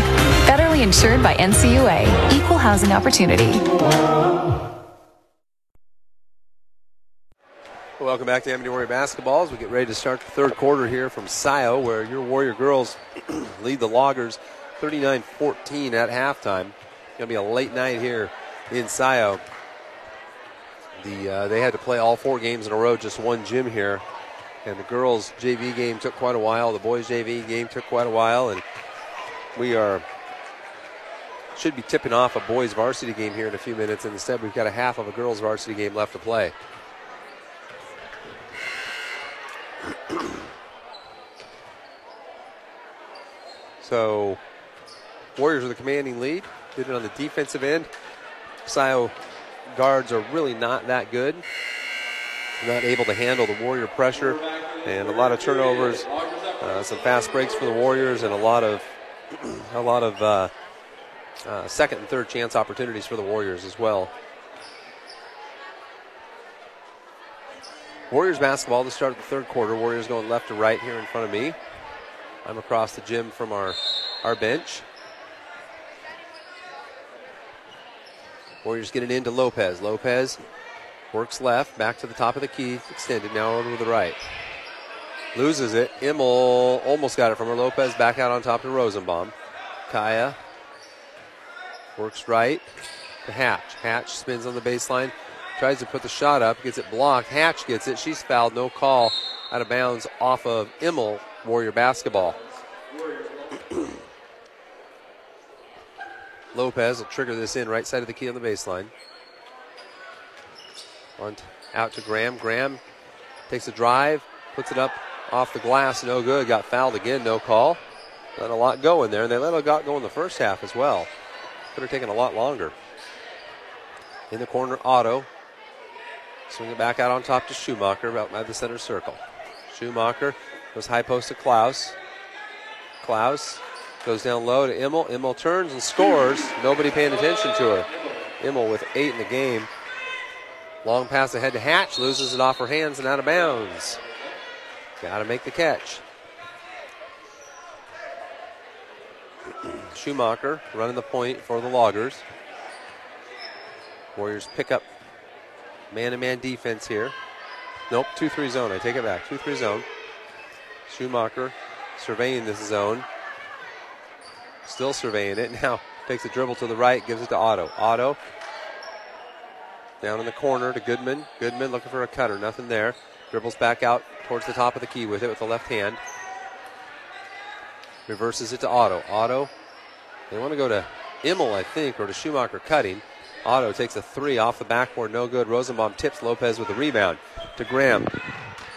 Federally insured by NCUA. Equal housing opportunity. Welcome back to Amity Warrior Basketball as we get ready to start the third quarter here from Scio, where your Warrior girls lead the Loggers 39-14 at halftime. Going to be a late night here in Scio. They had to play all 4 games in a row, just one gym here. And the girls' JV game took quite a while. The boys' JV game took quite a while. And we should be tipping off a boys' varsity game here in a few minutes. And instead, we've got a half of a girls' varsity game left to play. So Warriors are the commanding lead. Did it on the defensive end. Scio guards are really not that good. Not able to handle the Warrior pressure and a lot of turnovers. Some fast breaks for the Warriors and a lot of second and third chance opportunities for the Warriors as well. Warriors basketball to start the third quarter. Warriors going left to right here in front of me. I'm across the gym from our bench. Warriors getting into Lopez. Lopez works left, back to the top of the key, extended now over to the right. Loses it. Immel almost got it from her. Lopez back out on top to Rosenbaum. Kaya works right to Hatch. Hatch spins on the baseline, tries to put the shot up, gets it blocked. Hatch gets it. She's fouled. No call. Out of bounds off of Immel. Warrior basketball. Lopez will trigger this in right side of the key on the baseline. On out to Graham. Graham takes a drive, puts it up off the glass. No good. Got fouled again. No call. Let a lot go in there. And they let a lot go in the first half as well. Could have taken a lot longer. In the corner, Otto. Swing it back out on top to Schumacher, outside the center circle. Schumacher goes high post to Klaus. Klaus goes down low to Immel. Immel turns and scores. Nobody paying attention to her. Immel with 8 in the game. Long pass ahead to Hatch. Loses it off her hands and out of bounds. Got to make the catch. Schumacher running the point for the Loggers. Warriors pick up man-to-man defense here. Nope, 2-3 zone. I take it back. 2-3 zone. Schumacher surveying this zone. Still surveying it. Now takes a dribble to the right, gives it to Otto. Otto down in the corner to Goodman. Goodman looking for a cutter. Nothing there. Dribbles back out towards the top of the key with it with the left hand. Reverses it to Otto. Otto, they want to go to Immel, I think, or to Schumacher cutting. Otto takes a three off the backboard. No good. Rosenbaum tips Lopez with a rebound to Graham.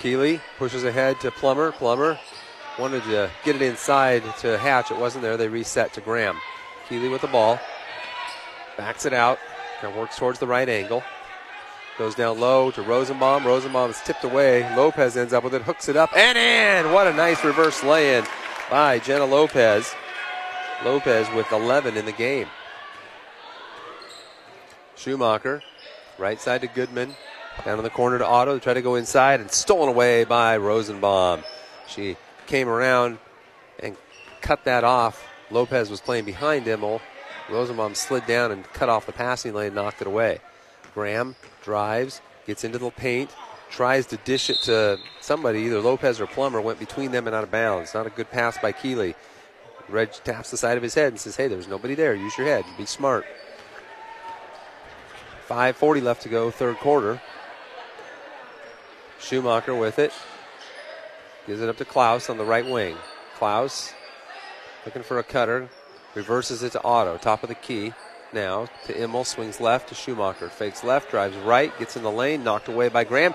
Keely pushes ahead to Plummer. Plummer wanted to get it inside to Hatch. It wasn't there. They reset to Graham. Keely with the ball. Backs it out. Now works towards the right angle. Goes down low to Rosenbaum. Rosenbaum is tipped away. Lopez ends up with it. Hooks it up and in. What a nice reverse lay-in by Jenna Lopez. Lopez with 11 in the game. Schumacher, right side to Goodman, down in the corner to Otto, try to go inside and stolen away by Rosenbaum. She came around and cut that off. Lopez was playing behind Immel. Rosenbaum slid down and cut off the passing lane, knocked it away. Graham drives, gets into the paint, tries to dish it to somebody, either Lopez or Plummer, went between them and out of bounds. Not a good pass by Keely. Reg taps the side of his head and says, hey, there's nobody there. Use your head. Be smart. 5:40 left to go, third quarter. Schumacher with it. Gives it up to Klaus on the right wing. Klaus looking for a cutter. Reverses it to Otto. Top of the key now to Immel. Swings left to Schumacher. Fakes left, drives right, gets in the lane. Knocked away by Graham.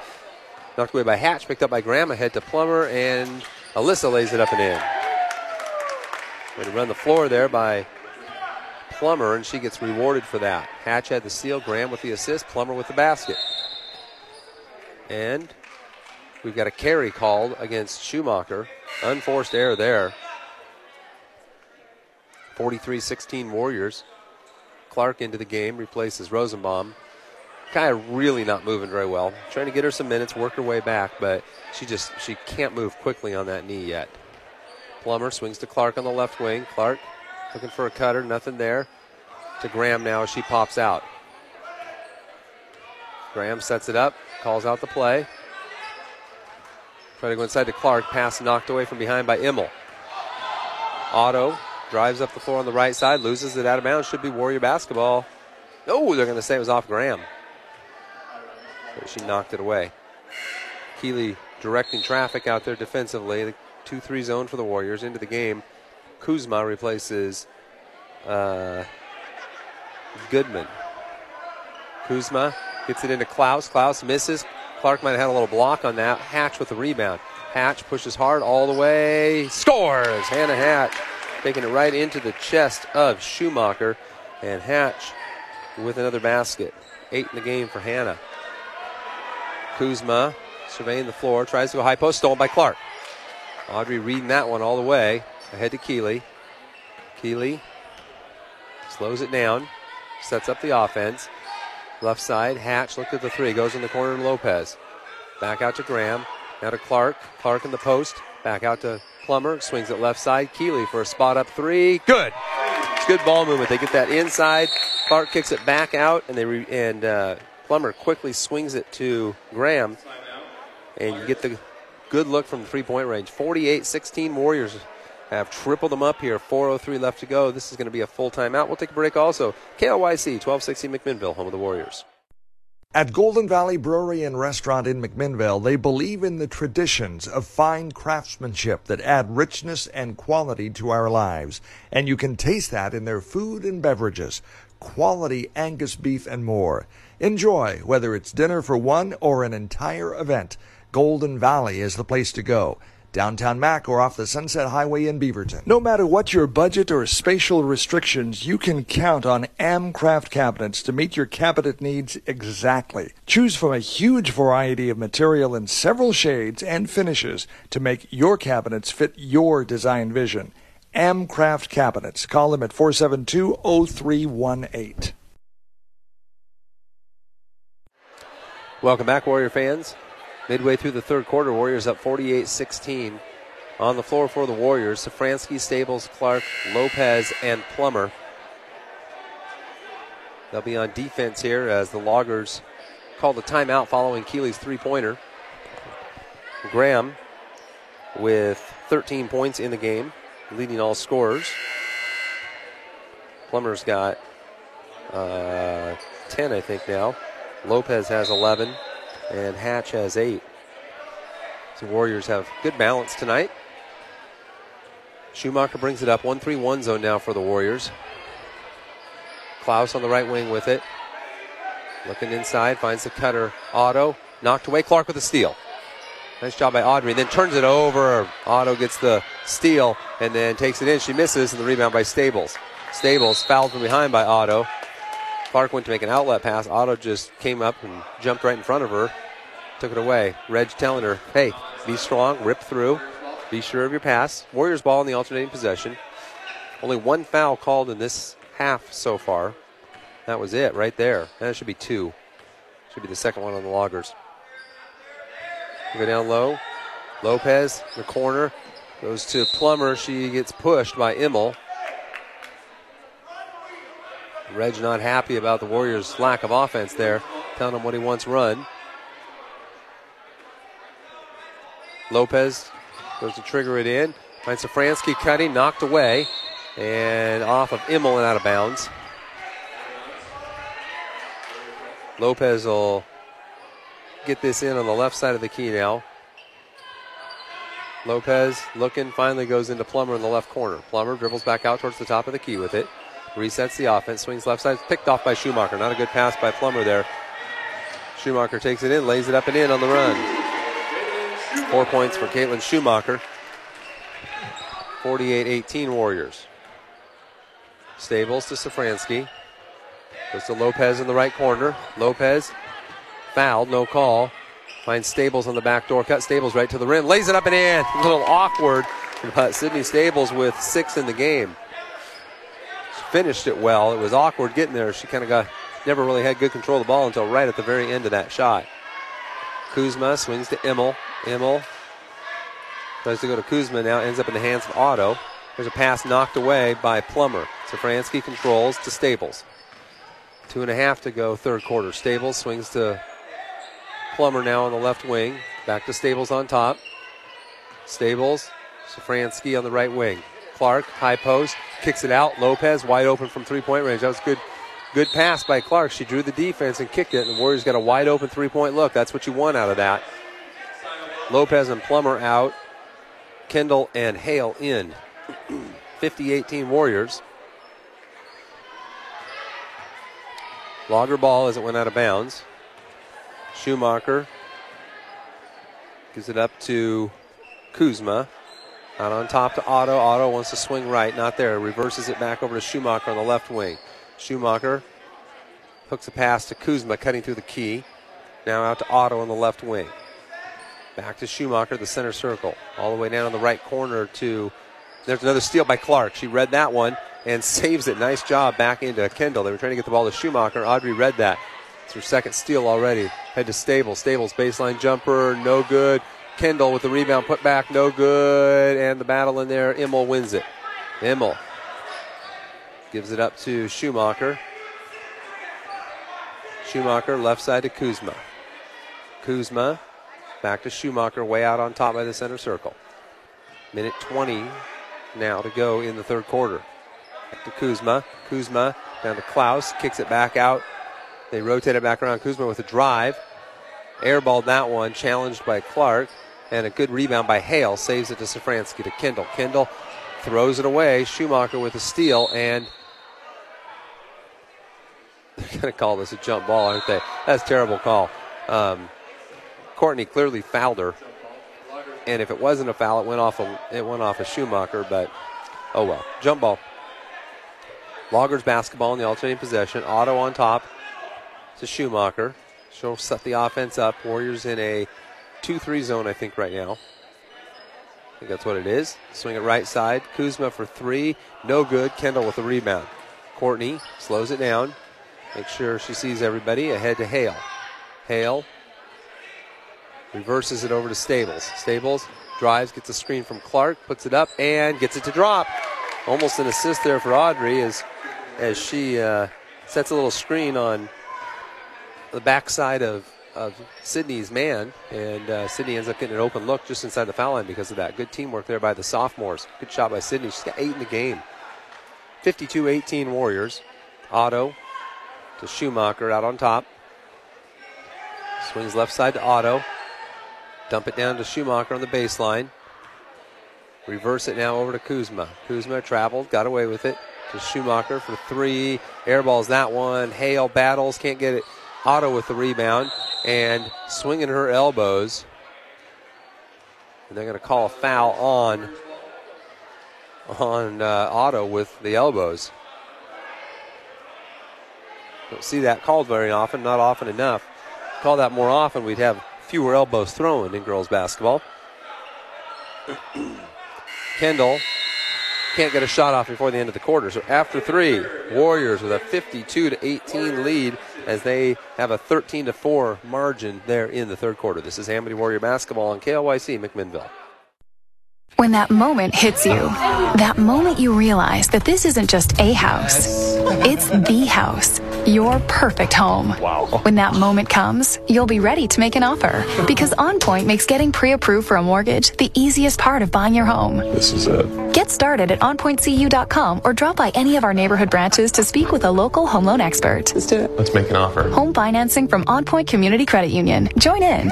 Knocked away by Hatch. Picked up by Graham. Ahead to Plummer. And Alyssa lays it up and in. Way to run the floor there by Plummer, and she gets rewarded for that. Hatch had the steal, Graham with the assist, Plummer with the basket. And we've got a carry called against Schumacher. Unforced error there. 43-16 Warriors. Clark into the game, replaces Rosenbaum. Kaya really not moving very well. Trying to get her some minutes, work her way back, but she can't move quickly on that knee yet. Plummer swings to Clark on the left wing. Clark looking for a cutter, nothing there. To Graham now as she pops out. Graham sets it up, calls out the play. Trying to go inside to Clark, pass knocked away from behind by Immel. Otto drives up the floor on the right side, loses it out of bounds, should be Warrior basketball. Oh, they're going to say it was off Graham. But she knocked it away. Keely directing traffic out there defensively. The 2-3 zone for the Warriors into the game. Kuzma replaces Goodman. Kuzma gets it into Klaus. Klaus misses. Clark might have had a little block on that. Hatch with the rebound. Hatch pushes hard all the way. Scores! Hannah Hatch taking it right into the chest of Schumacher. And Hatch with another basket. 8 in the game for Hannah. Kuzma surveying the floor. Tries to go high post. Stolen by Clark. Audrey reading that one all the way ahead to Keely. Keely slows it down, sets up the offense. Left side, Hatch looked at the three, goes in the corner to Lopez. Back out to Graham, now to Clark. Clark in the post, back out to Plummer, swings it left side. Keely for a spot up three, good. It's good ball movement. They get that inside. Clark kicks it back out, and Plummer quickly swings it to Graham, and you get the good look from the three-point range. 48-16, Warriors have tripled them up here. 4:03 left to go. This is going to be a full timeout. We'll take a break also. KLYC, 1260 McMinnville, home of the Warriors. At Golden Valley Brewery and Restaurant in McMinnville, they believe in the traditions of fine craftsmanship that add richness and quality to our lives. And you can taste that in their food and beverages. Quality Angus beef and more. Enjoy, whether it's dinner for one or an entire event. Golden Valley is the place to go. Downtown Mac or off the Sunset Highway in Beaverton. No matter what your budget or spatial restrictions, you can count on AmCraft Cabinets to meet your cabinet needs exactly. Choose from a huge variety of material in several shades and finishes to make your cabinets fit your design vision. AmCraft Cabinets. Call them at 472-0318. Welcome back, Warrior fans. Midway through the third quarter, Warriors up 48-16. On the floor for the Warriors, Safranski, Stables, Clark, Lopez, and Plummer. They'll be on defense here as the Loggers called a timeout following Keeley's three-pointer. Graham with 13 points in the game, leading all scorers. Plummer's got 10, I think, now. Lopez has 11. And Hatch has 8. So Warriors have good balance tonight. Schumacher brings it up. 1-3-1 zone now for the Warriors. Klaus on the right wing with it. Looking inside, finds the cutter. Otto knocked away. Clark with a steal. Nice job by Audrey. Then turns it over. Otto gets the steal and then takes it in. She misses, and the rebound by Stables. Stables fouled from behind by Otto. Clark went to make an outlet pass. Otto just came up and jumped right in front of her, took it away. Reg telling her, hey, be strong, rip through, be sure of your pass. Warriors ball in the alternating possession. Only one foul called in this half so far. That was it right there. That should be two. Should be the second one on the Loggers. Go down low. Lopez, the corner, goes to Plummer. She gets pushed by Immel. Reg not happy about the Warriors' lack of offense there. Telling him what he wants run. Lopez goes to trigger it in. Finds Safranski cutting, knocked away. And off of Immel and out of bounds. Lopez will get this in on the left side of the key now. Lopez looking, finally goes into Plummer in the left corner. Plummer dribbles back out towards the top of the key with it. Resets the offense, swings left side, picked off by Schumacher. Not a good pass by Plummer there. Schumacher takes it in, lays it up and in on the run. 4 points for Caitlin Schumacher. 48-18 Warriors. Stables to Safranski. Goes to Lopez in the right corner. Lopez fouled, no call. Finds Stables on the back door cut. Stables right to the rim, lays it up and in. A little awkward, but Sydney Stables with 6 in the game. Finished it well. It was awkward getting there. She kind of never really had good control of the ball until right at the very end of that shot. Kuzma swings to Immel. Immel tries to go to Kuzma now, ends up in the hands of Otto. There's a pass knocked away by Plummer. Safranski controls to Stables. 2:30 to go, third quarter. Stables swings to Plummer now on the left wing. Back to Stables on top. Stables, Safranski on the right wing. Clark, high post, kicks it out. Lopez, wide open from three-point range. That was good pass by Clark. She drew the defense and kicked it, and the Warriors got a wide-open three-point look. That's what you want out of that. Lopez and Plummer out. Kendall and Hale in. 50-18 Warriors. Logger ball as it went out of bounds. Schumacher gives it up to Kuzma. Out on top to Otto. Otto wants to swing right. Not there. Reverses it back over to Schumacher on the left wing. Schumacher hooks a pass to Kuzma, cutting through the key. Now out to Otto on the left wing. Back to Schumacher, the center circle. All the way down on the right corner to... There's another steal by Clark. She read that one and saves it. Nice job back into Kendall. They were trying to get the ball to Schumacher. Audrey read that. It's her second steal already. Head to Stables. Stables baseline jumper. No good. Kendall with the rebound. Put back. No good. And the battle in there. Immel wins it. Immel gives it up to Schumacher. Schumacher left side to Kuzma. Kuzma back to Schumacher. Way out on top by the center circle. Minute 20 now to go in the third quarter. Back to Kuzma. Kuzma down to Klaus. Kicks it back out. They rotate it back around. Kuzma with a drive. Airballed that one. Challenged by Clark. And a good rebound by Hale. Saves it to Safranski to Kendall. Kendall throws it away. Schumacher with a steal. And they're going to call this a jump ball, aren't they? That's a terrible call. Courtney clearly fouled her. And if it wasn't a foul, it went off a Schumacher, but oh well. Jump ball. Loggers basketball in the alternating possession. Otto on top to Schumacher. She'll set the offense up. Warriors in a 2-3 zone, I think, right now. I think that's what it is. Swing it right side. Kuzma for three. No good. Kendall with the rebound. Courtney slows it down. Make sure she sees everybody. Ahead to Hale. Hale reverses it over to Stables. Stables drives, gets a screen from Clark, puts it up, and gets it to drop. Almost an assist there for Audrey as she sets a little screen on the backside of Sydney's man, and Sydney ends up getting an open look just inside the foul line because of that. Good teamwork there by the sophomores. Good shot by Sydney. She's got 8 in the game. 52-18 Warriors. Otto to Schumacher out on top. Swings left side to Otto. Dump it down to Schumacher on the baseline. Reverse it now over to Kuzma. Kuzma traveled, got away with it to Schumacher for three. Airballs that one. Hale battles, can't get it. Otto with the rebound and swinging her elbows. And they're going to call a foul on Otto with the elbows. Don't see that called very often, not often enough. Call that more often, we'd have fewer elbows thrown in girls basketball. Kendall can't get a shot off before the end of the quarter. So after three, Warriors with a 52-18 lead as they have a 13-4 margin there in the third quarter. This is Amity Warrior basketball on KLYC McMinnville. When that moment hits you, that moment you realize that this isn't just a house, it's the house, your perfect home. Wow. When that moment comes, you'll be ready to make an offer because OnPoint makes getting pre-approved for a mortgage the easiest part of buying your home. This is it. Get started at onpointcu.com or drop by any of our neighborhood branches to speak with a local home loan expert. Let's do it. Let's make an offer. Home financing from OnPoint Community Credit Union. Join in.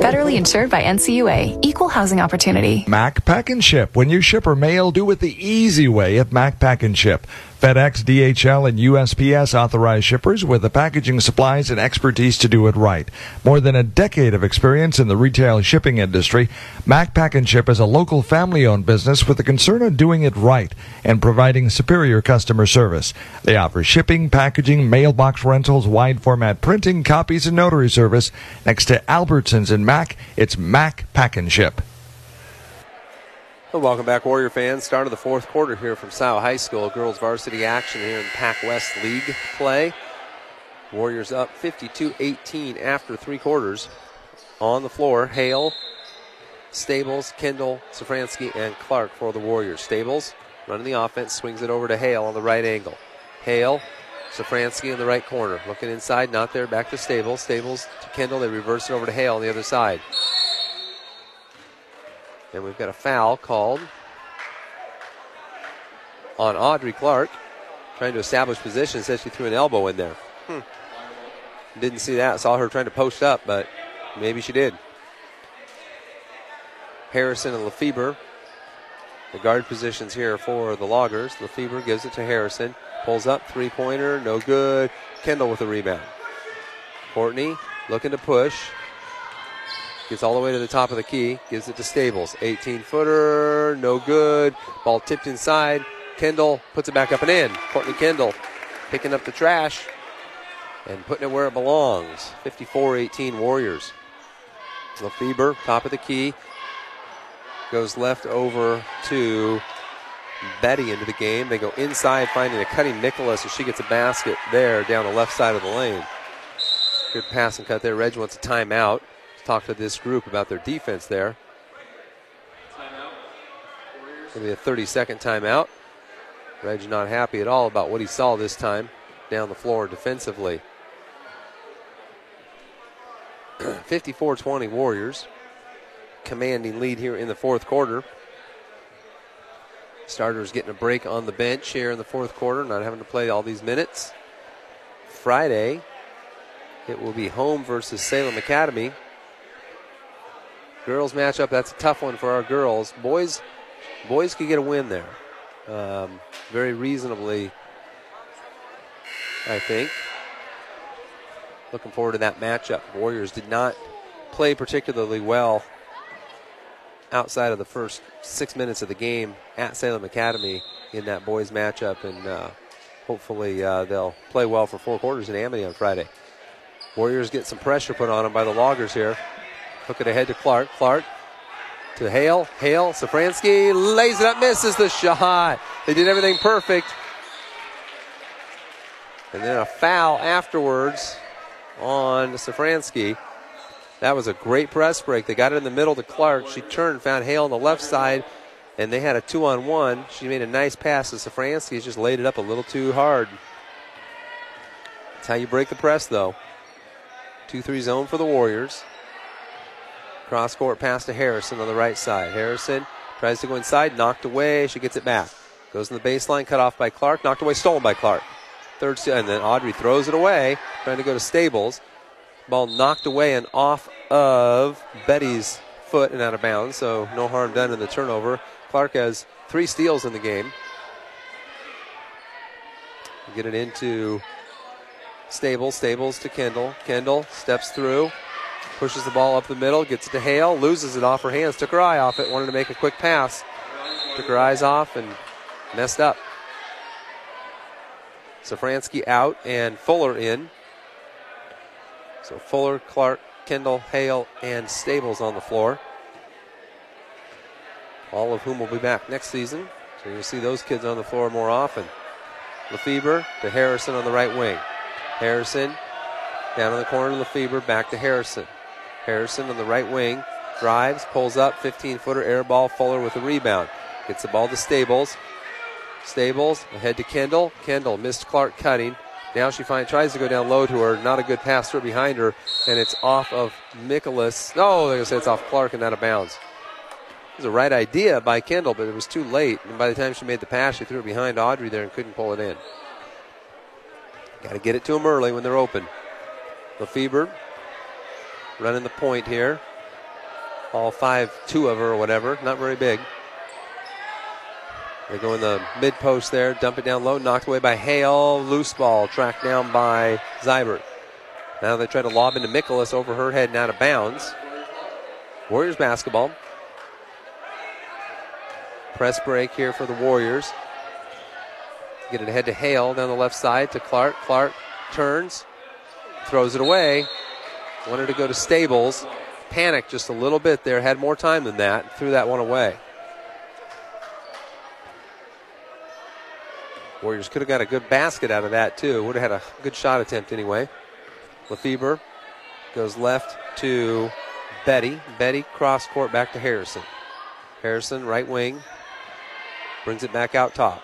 Federally insured by NCUA. Equal housing opportunity. Mac Pack and Ship. When you ship or mail, do it the easy way at Mac Pack and Ship. FedEx, DHL, and USPS authorize shippers with the packaging supplies and expertise to do it right. More than a decade of experience in the retail shipping industry, Mac Pack and Ship is a local family-owned business with a concern on doing it right and providing superior customer service. They offer shipping, packaging, mailbox rentals, wide-format printing, copies, and notary service. Next to Albertsons and Mac, it's Mac Pack and Ship. Well, welcome back, Warrior fans. Start of the fourth quarter here from Scio High School. Girls varsity action here in Pac West League play. Warriors up 52-18 after three quarters. On the floor, Hale, Stables, Kendall, Safranski, and Clark for the Warriors. Stables running the offense, swings it over to Hale on the right angle. Hale, Safranski in the right corner. Looking inside, not there, back to Stables. Stables to Kendall, they reverse it over to Hale on the other side. And we've got a foul called on Audrey Clark. Trying to establish position. Says she threw an elbow in there. Didn't see that. Saw her trying to post up, but maybe she did. Harrison and Lefebvre. The guard positions here for the Loggers. Lefebvre gives it to Harrison. Pulls up. Three-pointer. No good. Kendall with the rebound. Courtney looking to push. Gets all the way to the top of the key. Gives it to Stables. 18-footer. No good. Ball tipped inside. Kendall puts it back up and in. Courtney Kendall picking up the trash and putting it where it belongs. 54-18 Warriors. Lefebvre, top of the key, goes left over to Betty into the game. They go inside, finding a cutting Nicholas, and she gets a basket there down the left side of the lane. Good pass and cut there. Reg wants a timeout. Let's talk to this group about their defense there. It's going to be a 30-second timeout. Reg not happy at all about what he saw this time down the floor defensively. 54-20 Warriors. Commanding lead here in the fourth quarter. Starters getting a break on the bench here in the fourth quarter, not having to play all these minutes. Friday, it will be home versus Salem Academy. Girls matchup, that's a tough one for our girls. Boys could get a win there. Very reasonably, I think. Looking forward to that matchup. Warriors did not play particularly well outside of the first 6 minutes of the game at Salem Academy in that boys matchup, and hopefully they'll play well for four quarters in Amity on Friday. Warriors get some pressure put on them by the Loggers here. Hook it ahead to Clark. Clark to Hale. Hale, Safranski lays it up, misses the shot. They did everything perfect. And then a foul afterwards on Safranski. That was a great press break. They got it in the middle to Clark. She turned, found Hale on the left side, and they had a two-on-one. She made a nice pass to Safranski. She just laid it up a little too hard. That's how you break the press, though. 2-3 zone for the Warriors. Cross-court pass to Harrison on the right side. Harrison tries to go inside, knocked away. She gets it back. Goes in the baseline, cut off by Clark. Knocked away, stolen by Clark. Third, and then Audrey throws it away, trying to go to Stables. Ball knocked away and off of Betty's foot and out of bounds, so no harm done in the turnover. Clark has 3 steals in the game. Get it into Stables. Stables to Kendall. Kendall steps through, pushes the ball up the middle, gets it to Hale, loses it off her hands, took her eye off it, wanted to make a quick pass, took her eyes off and messed up. Safranski out and Fuller in. So Fuller, Clark, Kendall, Hale, and Stables on the floor. All of whom will be back next season. So you'll see those kids on the floor more often. Lefebvre to Harrison on the right wing. Harrison down in the corner to Lefebvre, back to Harrison. Harrison on the right wing, drives, pulls up, 15-footer air ball, Fuller with a rebound. Gets the ball to Stables. Stables ahead to Kendall. Kendall missed Clark cutting. Now she tries to go down low to her. Not a good pass through behind her, and it's off of Nicholas. No, they're going to say it's off Clark and out of bounds. It was a right idea by Kendall, but it was too late. And by the time she made the pass, she threw it behind Audrey there and couldn't pull it in. Got to get it to them early when they're open. Lefebvre running the point here. All 5'2" of her or whatever. Not very big. They go in the mid-post there, dump it down low, knocked away by Hale, loose ball, tracked down by Zybert. Now they try to lob into Mikolas over her head and out of bounds. Warriors basketball. Press break here for the Warriors. Get it ahead to Hale down the left side to Clark. Clark turns, throws it away. Wanted to go to Stables. Panicked just a little bit there, had more time than that, threw that one away. Warriors could have got a good basket out of that, too. Would have had a good shot attempt anyway. Lefebvre goes left to Betty. Betty cross-court back to Harrison. Harrison, right wing, brings it back out top.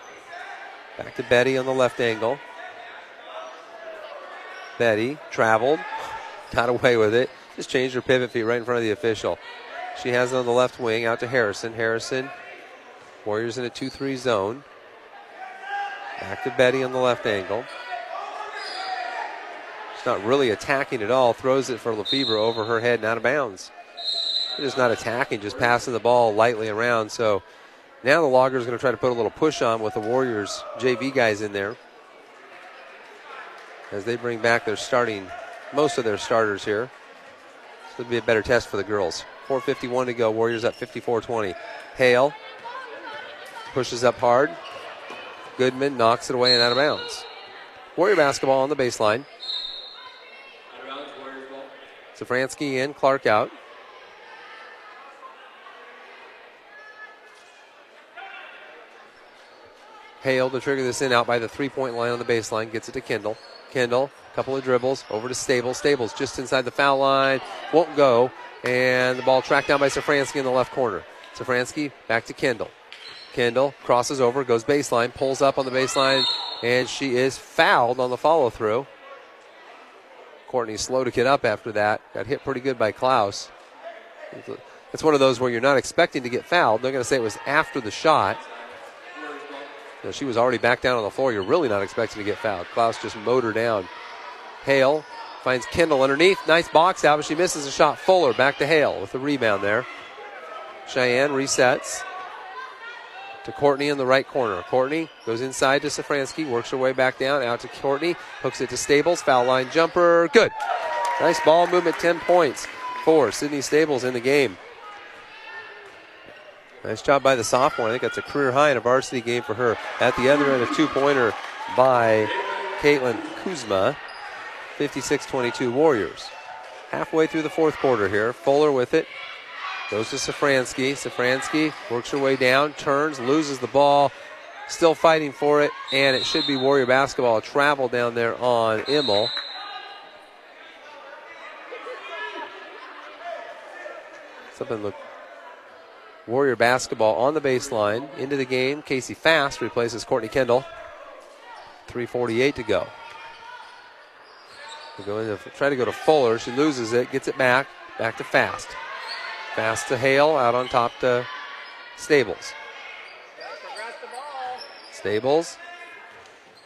Back to Betty on the left angle. Betty traveled, got away with it. Just changed her pivot feet right in front of the official. She has it on the left wing out to Harrison. Harrison, Warriors in a 2-3 zone. Back to Betty on the left angle. She's not really attacking at all. Throws it for Lefebvre over her head and out of bounds. They're just not attacking, just passing the ball lightly around. So now the Loggers are going to try to put a little push on with the Warriors JV guys in there as they bring back their starting, most of their starters here. This would be a better test for the girls. 4:51 to go. Warriors up 54-20. Hale pushes up hard. Goodman knocks it away and out of bounds. Warrior basketball on the baseline. Safranski in, Clark out. Hale to trigger this in out by the three-point line on the baseline. Gets it to Kendall. Kendall, a couple of dribbles, over to Stables. Stables just inside the foul line. Won't go. And the ball tracked down by Safranski in the left corner. Safranski back to Kendall. Kendall crosses over, goes baseline, pulls up on the baseline, and she is fouled on the follow-through. Courtney's slow to get up after that. Got hit pretty good by Klaus. It's one of those where you're not expecting to get fouled. They're going to say it was after the shot. You know, she was already back down on the floor. You're really not expecting to get fouled. Klaus just mowed her down. Hale finds Kendall underneath. Nice box out, but she misses a shot. Fuller back to Hale with the rebound there. Cheyenne resets to Courtney in the right corner. Courtney goes inside to Safranski, works her way back down, out to Courtney, hooks it to Stables, foul line jumper, good. Nice ball movement, 10 points for Sydney Stables in the game. Nice job by the sophomore. I think that's a career high in a varsity game for her. At the other end, a two-pointer by Caitlin Kuzma, 56-22 Warriors. Halfway through the fourth quarter here, Fuller with it. Goes to Safranski. Safranski works her way down, turns, loses the ball, still fighting for it, and it should be Warrior basketball. A travel down there on Immel. Something looked. Warrior basketball on the baseline. Into the game, Casey Fast replaces Courtney Kendall. 3:48 to go. They go in to try to go to Fuller. She loses it, gets it back. Back to Fast. Fast to Hale, out on top to Stables. Stables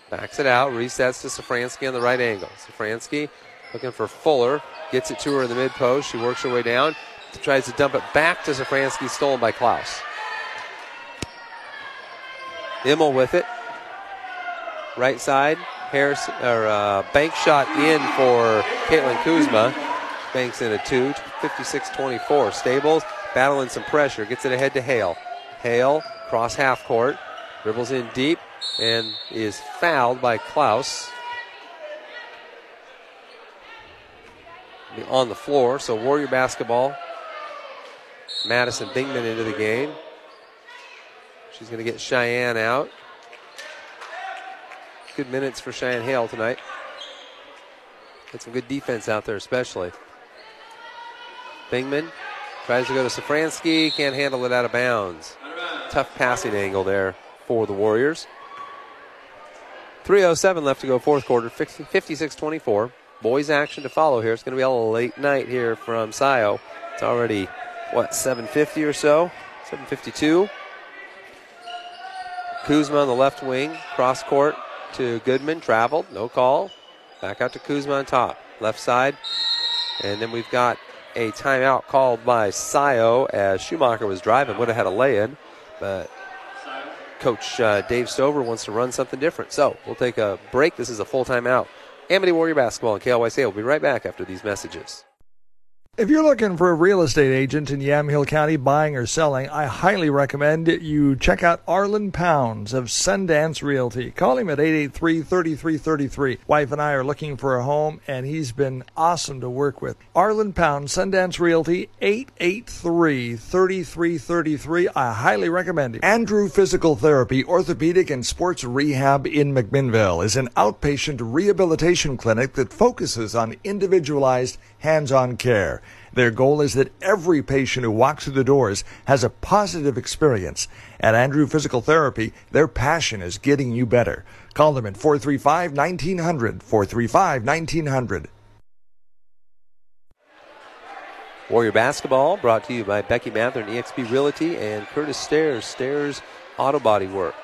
backs it out, resets to Safranski on the right angle. Safranski looking for Fuller, gets it to her in the mid post. She works her way down, tries to dump it back to Safranski, stolen by Klaus. Immel with it, right side. Harris or bank shot in for Caitlin Kuzma. Banks in a two, 56-24. Stables battling some pressure. Gets it ahead to Hale. Hale, cross half court. Dribbles in deep and is fouled by Klaus. On the floor, so Warrior basketball. Madison Bingman into the game. She's going to get Cheyenne out. Good minutes for Cheyenne Hale tonight. Got some good defense out there especially. Bingman tries to go to Safranski. Can't handle it, out of bounds. Tough passing angle there for the Warriors. 3:07 left to go, fourth quarter, 56-24. Boys action to follow here. It's going to be a late night here from Scio. It's already, what, 7:50 or so? 7:52. Kuzma on the left wing. Cross court to Goodman. Traveled. No call. Back out to Kuzma on top. Left side. And then we've got a timeout called by Scio as Schumacher was driving. Would have had a lay-in, but Coach Dave Stover wants to run something different. So we'll take a break. This is a full timeout. Amity Warrior Basketball and KLYC. We'll be right back after these messages. If you're looking for a real estate agent in Yamhill County buying or selling, I highly recommend you check out Arlen Pounds of Sundance Realty. Call him at 883-3333. Wife and I are looking for a home, and he's been awesome to work with. Arlen Pounds, Sundance Realty, 883-3333. I highly recommend him. Andrew Physical Therapy, Orthopedic and Sports Rehab in McMinnville is an outpatient rehabilitation clinic that focuses on individualized, hands-on care. Their goal is that every patient who walks through the doors has a positive experience. At Andrew Physical Therapy, their passion is getting you better. Call them at 435-1900, 435-1900. Warrior Basketball brought to you by Becky Mather and EXP Realty and Curtis Stairs, Stairs Auto Body Work.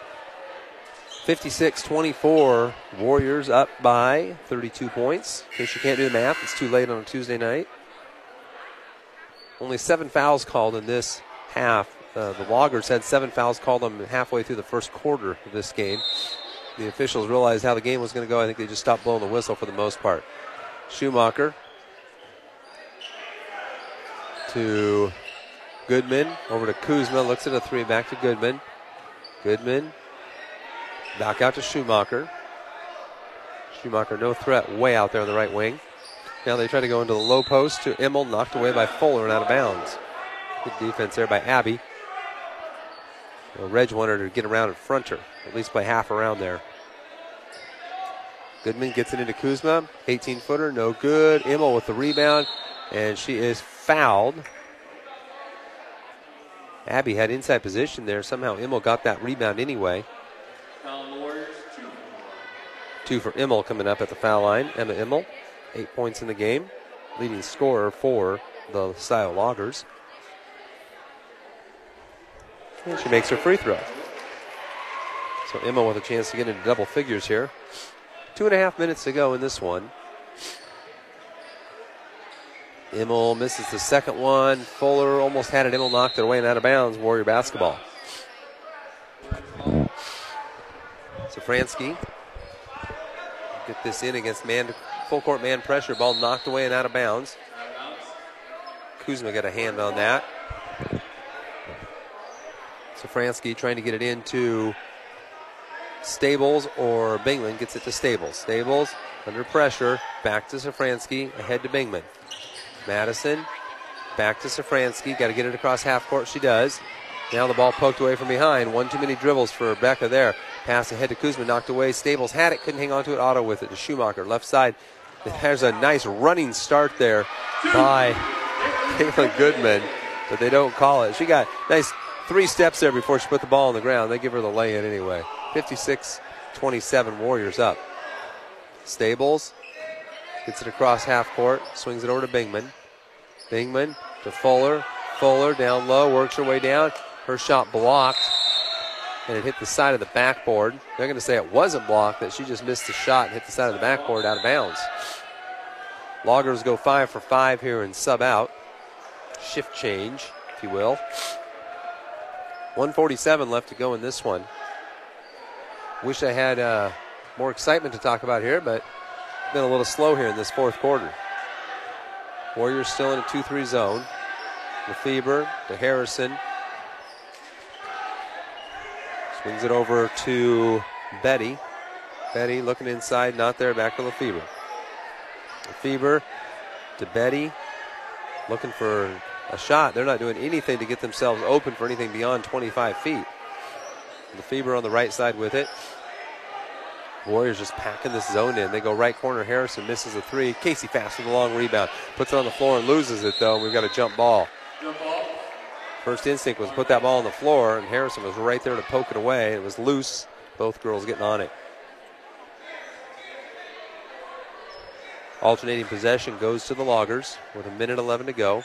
56-24, Warriors up by 32 points. Because you can't do the math, it's too late on a Tuesday night. Only 7 fouls called in this half. The loggers had 7 fouls called them halfway through the first quarter of this game. The officials realized how the game was going to go. I think they just stopped blowing the whistle for the most part. Schumacher to Goodman. Over to Kuzma. Looks at a three. Back to Goodman. Goodman. Back out to Schumacher. Schumacher, no threat. Way out there on the right wing. Now they try to go into the low post to Immel, knocked away by Fuller and out of bounds. Good defense there by Abby. Well, Reg wanted her to get around and front her. at least by half around there. Goodman gets it into Kuzma. 18-footer, no good. Immel with the rebound, and she is fouled. Abby had inside position there. Somehow Immel got that rebound anyway. Two for Immel coming up at the foul line. Emma Immel, 8 points in the game. Leading scorer for the Scio Loggers. And she makes her free throw. So Immel with a chance to get into double figures here. 2.5 minutes to go in this one. Immel misses the second one. Fuller almost had it. Immel knocked it away and out of bounds. Warrior basketball. Safranski. Get this in against full court man pressure. Ball knocked away and out of bounds. Kuzma got a hand on that. Safranski trying to get it into Stables or Bingman. Gets it to Stables. Stables under pressure. Back to Safranski. Ahead to Bingman. Madison. Back to Safranski. Got to get it across half court. She does. Now the ball poked away from behind. One too many dribbles for Rebecca there. Pass ahead to Kuzma. Knocked away. Stables had it. Couldn't hang on to it. Otto with it to Schumacher. Left side. There's a nice running start there by Caitlin Goodman. But they don't call it. She got nice three steps there before she put the ball on the ground. They give her the lay-in anyway. 56-27 Warriors up. Stables gets it across half court. Swings it over to Bingman. Bingman to Fuller. Fuller down low. Works her way down. Her shot blocked. And it hit the side of the backboard. They're going to say it wasn't blocked, that she just missed the shot and hit the side of the backboard out of bounds. Loggers go 5 for 5 here and sub out. Shift change, if you will. 1:47 left to go in this one. Wish I had more excitement to talk about here, but been a little slow here in this fourth quarter. Warriors still in a 2-3 zone. Lefebvre to Harrison. Swings it over to Betty. Betty looking inside, not there, back to Lefebvre. Lefebvre to Betty, looking for a shot. They're not doing anything to get themselves open for anything beyond 25 feet. Lefebvre on the right side with it. Warriors just packing this zone in. They go right corner. Harrison misses a three. Casey Fast with a long rebound. Puts it on the floor and loses it, though. We've got a jump ball. Jump ball. First instinct was put that ball on the floor, and Harrison was right there to poke it away. It was loose. Both girls getting on it. Alternating possession goes to the Loggers with 1:11 to go.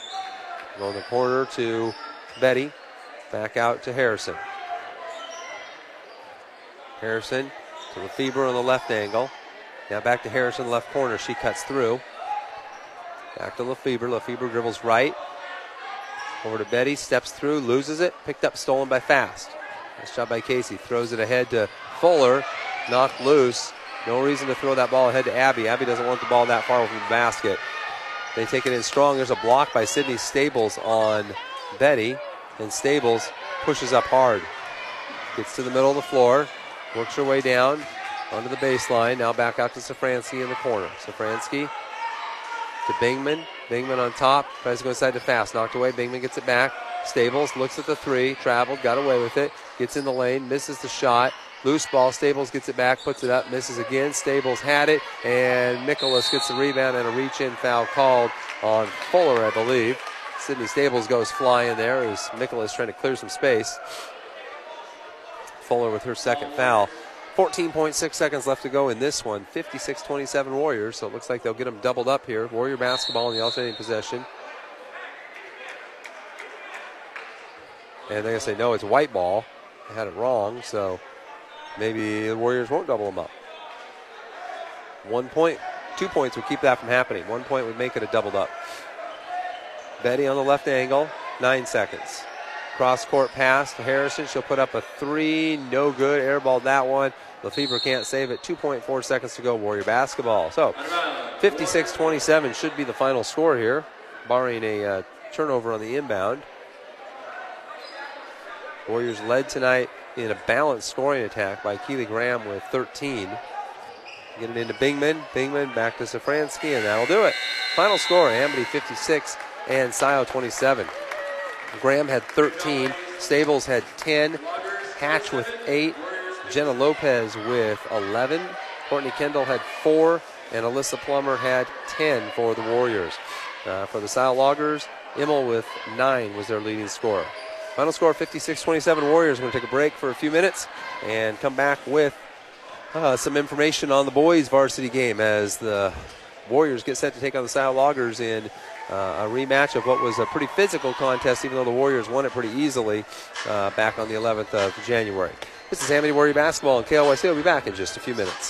Going the corner to Betty. Back out to Harrison. Harrison to Lefebvre on the left angle. Now back to Harrison, left corner. She cuts through. Back to Lefebvre. Lefebvre dribbles right. Over to Betty. Steps through. Loses it. Picked up. Stolen by Fast. Nice shot by Casey. Throws it ahead to Fuller. Knocked loose. No reason to throw that ball ahead to Abby. Abby doesn't want the ball that far from the basket. They take it in strong. There's a block by Sydney Stables on Betty. And Stables pushes up hard. Gets to the middle of the floor. Works her way down onto the baseline. Now back out to Safranski in the corner. Safranski to Bingman. Bingman on top. Tries to go inside to Fast. Knocked away. Bingman gets it back. Stables looks at the three. Traveled. Got away with it. Gets in the lane. Misses the shot. Loose ball. Stables gets it back. Puts it up. Misses again. Stables had it. And Nicholas gets the rebound and a reach-in foul called on Fuller, I believe. Sydney Stables goes flying there as Nicholas trying to clear some space. Fuller with her second foul. 14.6 seconds left to go in this one. 56-27 Warriors, so it looks like they'll get them doubled up here. Warrior basketball in the alternating possession. And they're going to say, no, it's white ball. I had it wrong, so maybe the Warriors won't double them up. 1 point, 2 points would keep that from happening. 1 point would make it a doubled up. Betty on the left angle, 9 seconds. Cross-court pass to Harrison. She'll put up a three. No good. Airballed that one. Lefebvre can't save it. 2.4 seconds to go. Warrior basketball. So 56-27 should be the final score here, barring a turnover on the inbound. Warriors led tonight in a balanced scoring attack by Keely Graham with 13. Get it into Bingman. Bingman back to Safranski, and that'll do it. Final score, Amity 56 and Scio 27. Graham had 13. Stables had 10. Hatch with 8. Jenna Lopez with 11. Courtney Kendall had 4, and Alyssa Plummer had 10 for the Warriors. For the Scio Loggers, Immel with 9 was their leading scorer. Final score, 56-27 Warriors. We're going to take a break for a few minutes and come back with some information on the boys' varsity game as the Warriors get set to take on the Scio Loggers in a rematch of what was a pretty physical contest, even though the Warriors won it pretty easily back on the 11th of January. This is Amity Warrior Basketball, and KLYC will be back in just a few minutes.